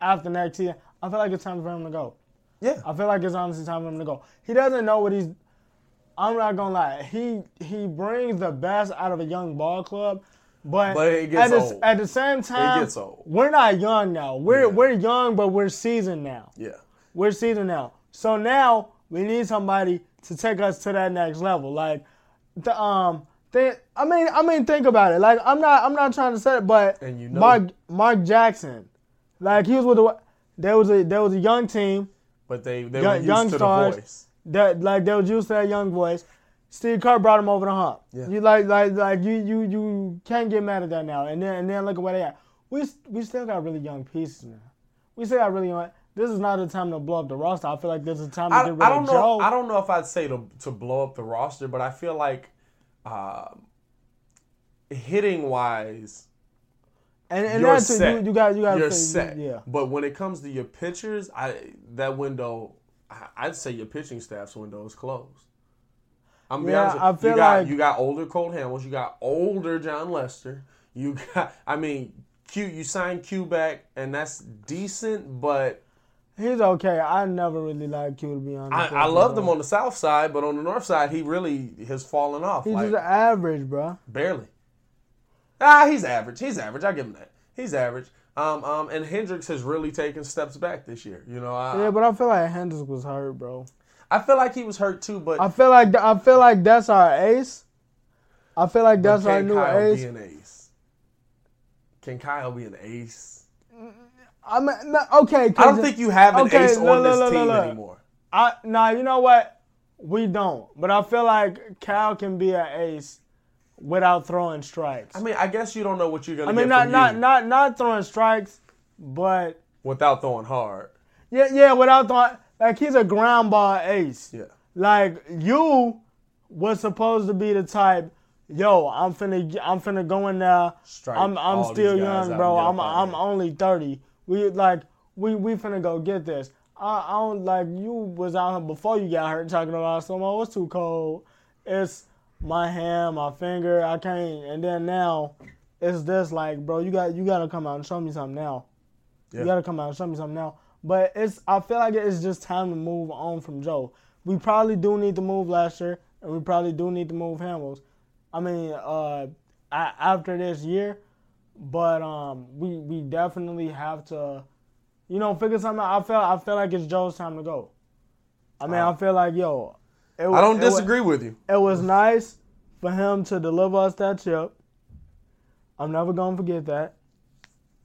after next year. I feel like it's time for him to go. Yeah. I feel like it's honestly time for him to go. He doesn't know what he's – I'm not going to lie. He he brings the best out of a young ball club, but, but it gets at, old. The, at the same time, it gets old. We're not young now. We're, yeah. we're young, but we're seasoned now. Yeah. We're seasoned now. So now we need somebody to take us to that next level. Like, the um – They, I mean, I mean, think about it. Like, I'm not, I'm not trying to say it, but and you know, Mark, Mark Jackson, like he was with the, there was a, there was a young team, but they, they young, were used young to stars, the voice. That like they were used to that young voice. Steve Kerr brought him over the hump. Yeah. You like, like, like you, you, you can't get mad at that now. And then, and then look at where they at. We, we still got really young pieces now. We still got really young. This is not the time to blow up the roster. I feel like this is the time to I, get rid I don't of know, Joe. I don't know if I'd say to to blow up the roster, but I feel like. um, hitting wise, and, and you're that's set. You, you got, you got. You're play, set. Yeah. But when it comes to your pitchers, I that window, I, I'd say your pitching staff's window is closed. I'm yeah, honest. I feel you got, like you got older Cole Hamels, you got older John Lester, you got. I mean, Q. You signed Q back, and that's decent, but. He's okay. I never really liked Q, to be honest. I, I loved him on the south side, but on the north side, he really has fallen off. He's like, just average, bro. Barely. Ah, he's average. He's average. I give him that. He's average. Um, um, and Hendricks has really taken steps back this year. You know. I, yeah, but I feel like Hendricks was hurt, bro. I feel like he was hurt too, but I feel like I feel like that's our ace. I feel like that's our new Kyle ace. Can Kyle be an ace? Can Kyle be an ace? I mean, no, okay. I don't think you have an okay, ace on look, this look, team look, look. anymore. I nah, you know what? We don't. But I feel like Cal can be an ace without throwing strikes. I mean, I guess you don't know what you're gonna. I mean, get not from not, you. not not throwing strikes, but without throwing hard. Yeah, yeah, without throwing. Like he's a ground ball ace. Yeah. Like you was supposed to be the type. Yo, I'm finna I'm finna go in there. Strike I'm I'm all still these guys young, bro. I'm I'm only thirty. We like we we finna go get this. I, I don't like you was out here before you got hurt talking about something. Oh, it's too cold. It's my hand, my finger. I can't. And then now, it's this like, bro. You got you gotta come out and show me something now. Yeah. You gotta come out and show me something now. But it's I feel like it's just time to move on from Joe. We probably do need to move Lester, and we probably do need to move Hamels. I mean, uh, I, after this year. But um, we we definitely have to, you know, figure something out. I feel I feel like it's Joe's time to go. I mean, uh, I feel like yo, it was, I don't disagree was, with you. It was nice for him to deliver us that chip. I'm never gonna forget that.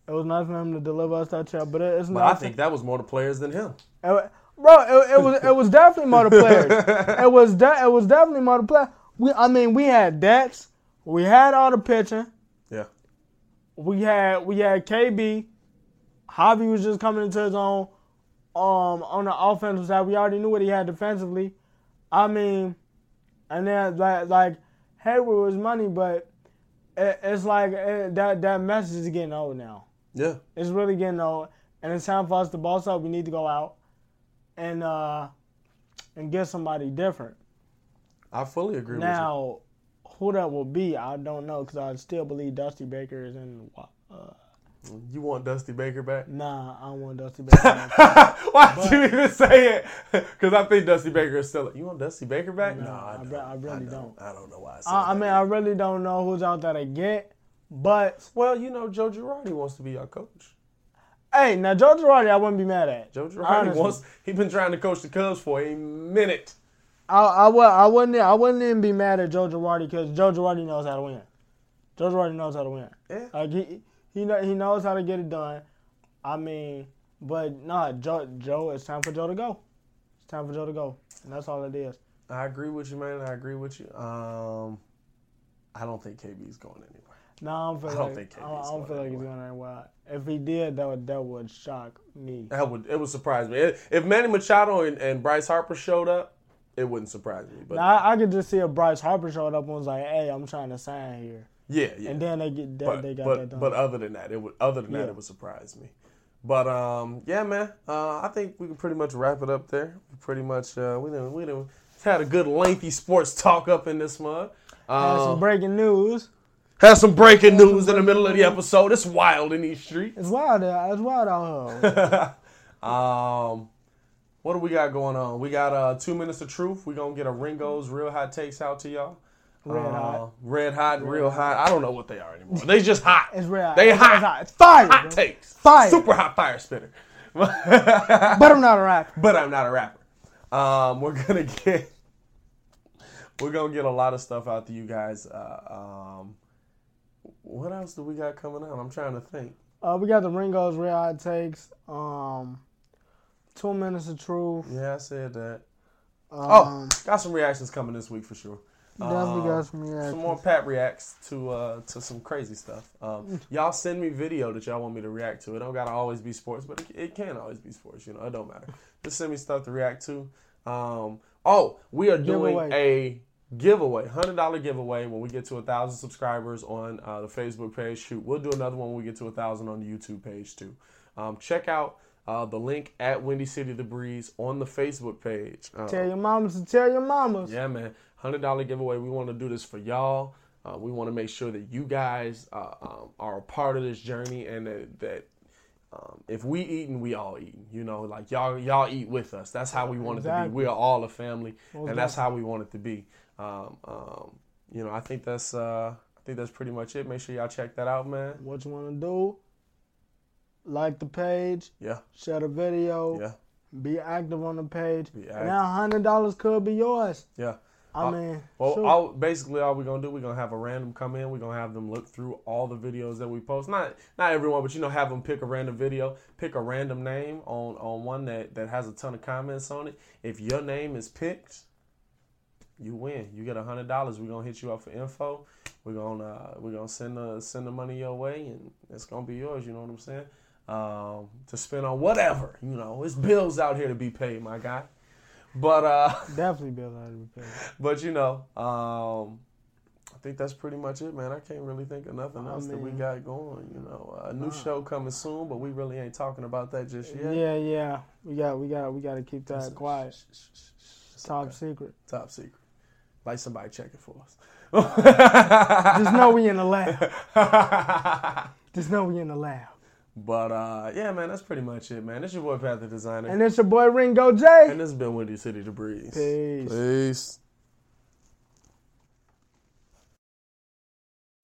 It was nice for him to deliver us that chip, but it, it's not. I think that was more the players than him. It, bro, it, it was it was definitely more the players. It was de- it was definitely more the players. We I mean we had Dax, we had all the pitching. We had we had K B. Javi was just coming into his own um, on the offensive side. We already knew what he had defensively. I mean, and then like like Hayward was money, but it, it's like it, that that message is getting old now. Yeah, it's really getting old, and it's time for us to boss up. We need to go out and uh, and get somebody different. I fully agree with you. Now. Who that will be, I don't know, because I still believe Dusty Baker is in. Uh, you want Dusty Baker back? Nah, I don't want Dusty Baker back. Why did you even say it? Because I think Dusty Baker is still. You want Dusty Baker back? No, no I, I, don't. I really I don't. don't. I don't know why I said I, that. I mean, I really don't know who's out there to get, but. Well, you know, Joe Girardi wants to be our coach. Hey, now, Joe Girardi, I wouldn't be mad at. Joe Girardi honestly. wants. He's been trying to coach the Cubs for a minute. I, I, I wouldn't I wouldn't even be mad at Joe Girardi because Joe Girardi knows how to win. Joe Girardi knows how to win. Yeah. Like he he know, he knows how to get it done. I mean, but nah, Joe Joe, it's time for Joe to go. It's time for Joe to go, and that's all it is. I agree with you, man. I agree with you. Um, I don't think K B's going anywhere. No, nah, I don't feel I don't like think KB's I don't, I don't feel like he's going anywhere. If he did, that would that would shock me. That would it would surprise me. If Manny Machado and, and Bryce Harper showed up. It wouldn't surprise me. But now, I, I could just see if Bryce Harper showed up and was like, "Hey, I'm trying to sign here." Yeah, yeah. And then they get that, but, they got but, that done. But other than that, it would other than yeah. that it would surprise me. But um, yeah, man, uh, I think we can pretty much wrap it up there. We pretty much uh, we done we done had a good lengthy sports talk up in this mug. Uh, had some breaking news. Had some breaking had news some breaking in the middle news. of the episode. It's wild in these streets. It's wild. It's wild out here. um. What do we got going on? We got uh, two minutes of truth. We're going to get a Ringo's Real Hot Takes out to y'all. Red uh, hot. Red hot, red real hot. hot. I don't know what they are anymore. They just hot. It's red hot. They it's hot. hot. It's fire. Hot bro. takes. Fire. Super hot fire spitter. But I'm not a rapper. But I'm not a rapper. Um, we're going to get we're gonna get a lot of stuff out to you guys. Uh, um, what else do we got coming out? I'm trying to think. Uh, we got the Ringo's Real Hot Takes. Um... Two minutes of truth. Yeah, I said that. Um, oh, got some reactions coming this week for sure. Definitely um, got some reactions. Some more Pat reacts to uh, to some crazy stuff. Um, y'all send me video that y'all want me to react to. It don't gotta always be sports, but it, it can always be sports. You know, it don't matter. Just send me stuff to react to. Um, oh, we are doing a giveaway, one hundred dollars giveaway when we get to one thousand subscribers on uh, the Facebook page. Shoot, we'll do another one when we get to one thousand on the YouTube page too. Um, check out uh, the link at Windy City The Breeze on the Facebook page. Um, tell your mamas to tell your mamas. Yeah, man. one hundred dollars giveaway. We want to do this for y'all. Uh, we want to make sure that you guys uh, um, are a part of this journey, and that, that um, if we eating, we all eating. You know, like y'all y'all eat with us. That's how we want exactly. it to be. We are all a family, well, and that's how we want it to be. Um, um, you know, I think that's uh, I think that's pretty much it. Make sure y'all check that out, man. What you want to do? Like the page. Yeah. Share the video. Yeah. Be active on the page. Be active. Now, hundred dollars could be yours. Yeah. I mean, uh, well, sure. all, basically all we're going to do, we're going to have a random come in. We're going to have them look through all the videos that we post. Not not everyone, but, you know, have them pick a random video, pick a random name on, on one that, that has a ton of comments on it. If your name is picked, you win. You get one hundred dollars. We're going to hit you up for info. We're going to uh, we're gonna send the, send the money your way, and it's going to be yours. You know what I'm saying? Um, to spend on whatever. You know, it's bills out here to be paid, my guy. But uh, definitely be a lot of repair. But you know, um, I think that's pretty much it, man. I can't really think of nothing else I mean, that we got going. You know, a new uh, show coming soon, but we really ain't talking about that just yet. Yeah, yeah, we got, we got, we got to keep that it's quiet. Sh- sh- sh- sh- Top okay. secret. Top secret. Like somebody check it for us. uh, just know we in the lab. Just know we in the lab. But, uh, yeah, man, that's pretty much it, man. It's your boy, Pat the Designer. And it's your boy, Ringo Jay. And this has been Windy City The Breeze. Peace. Peace.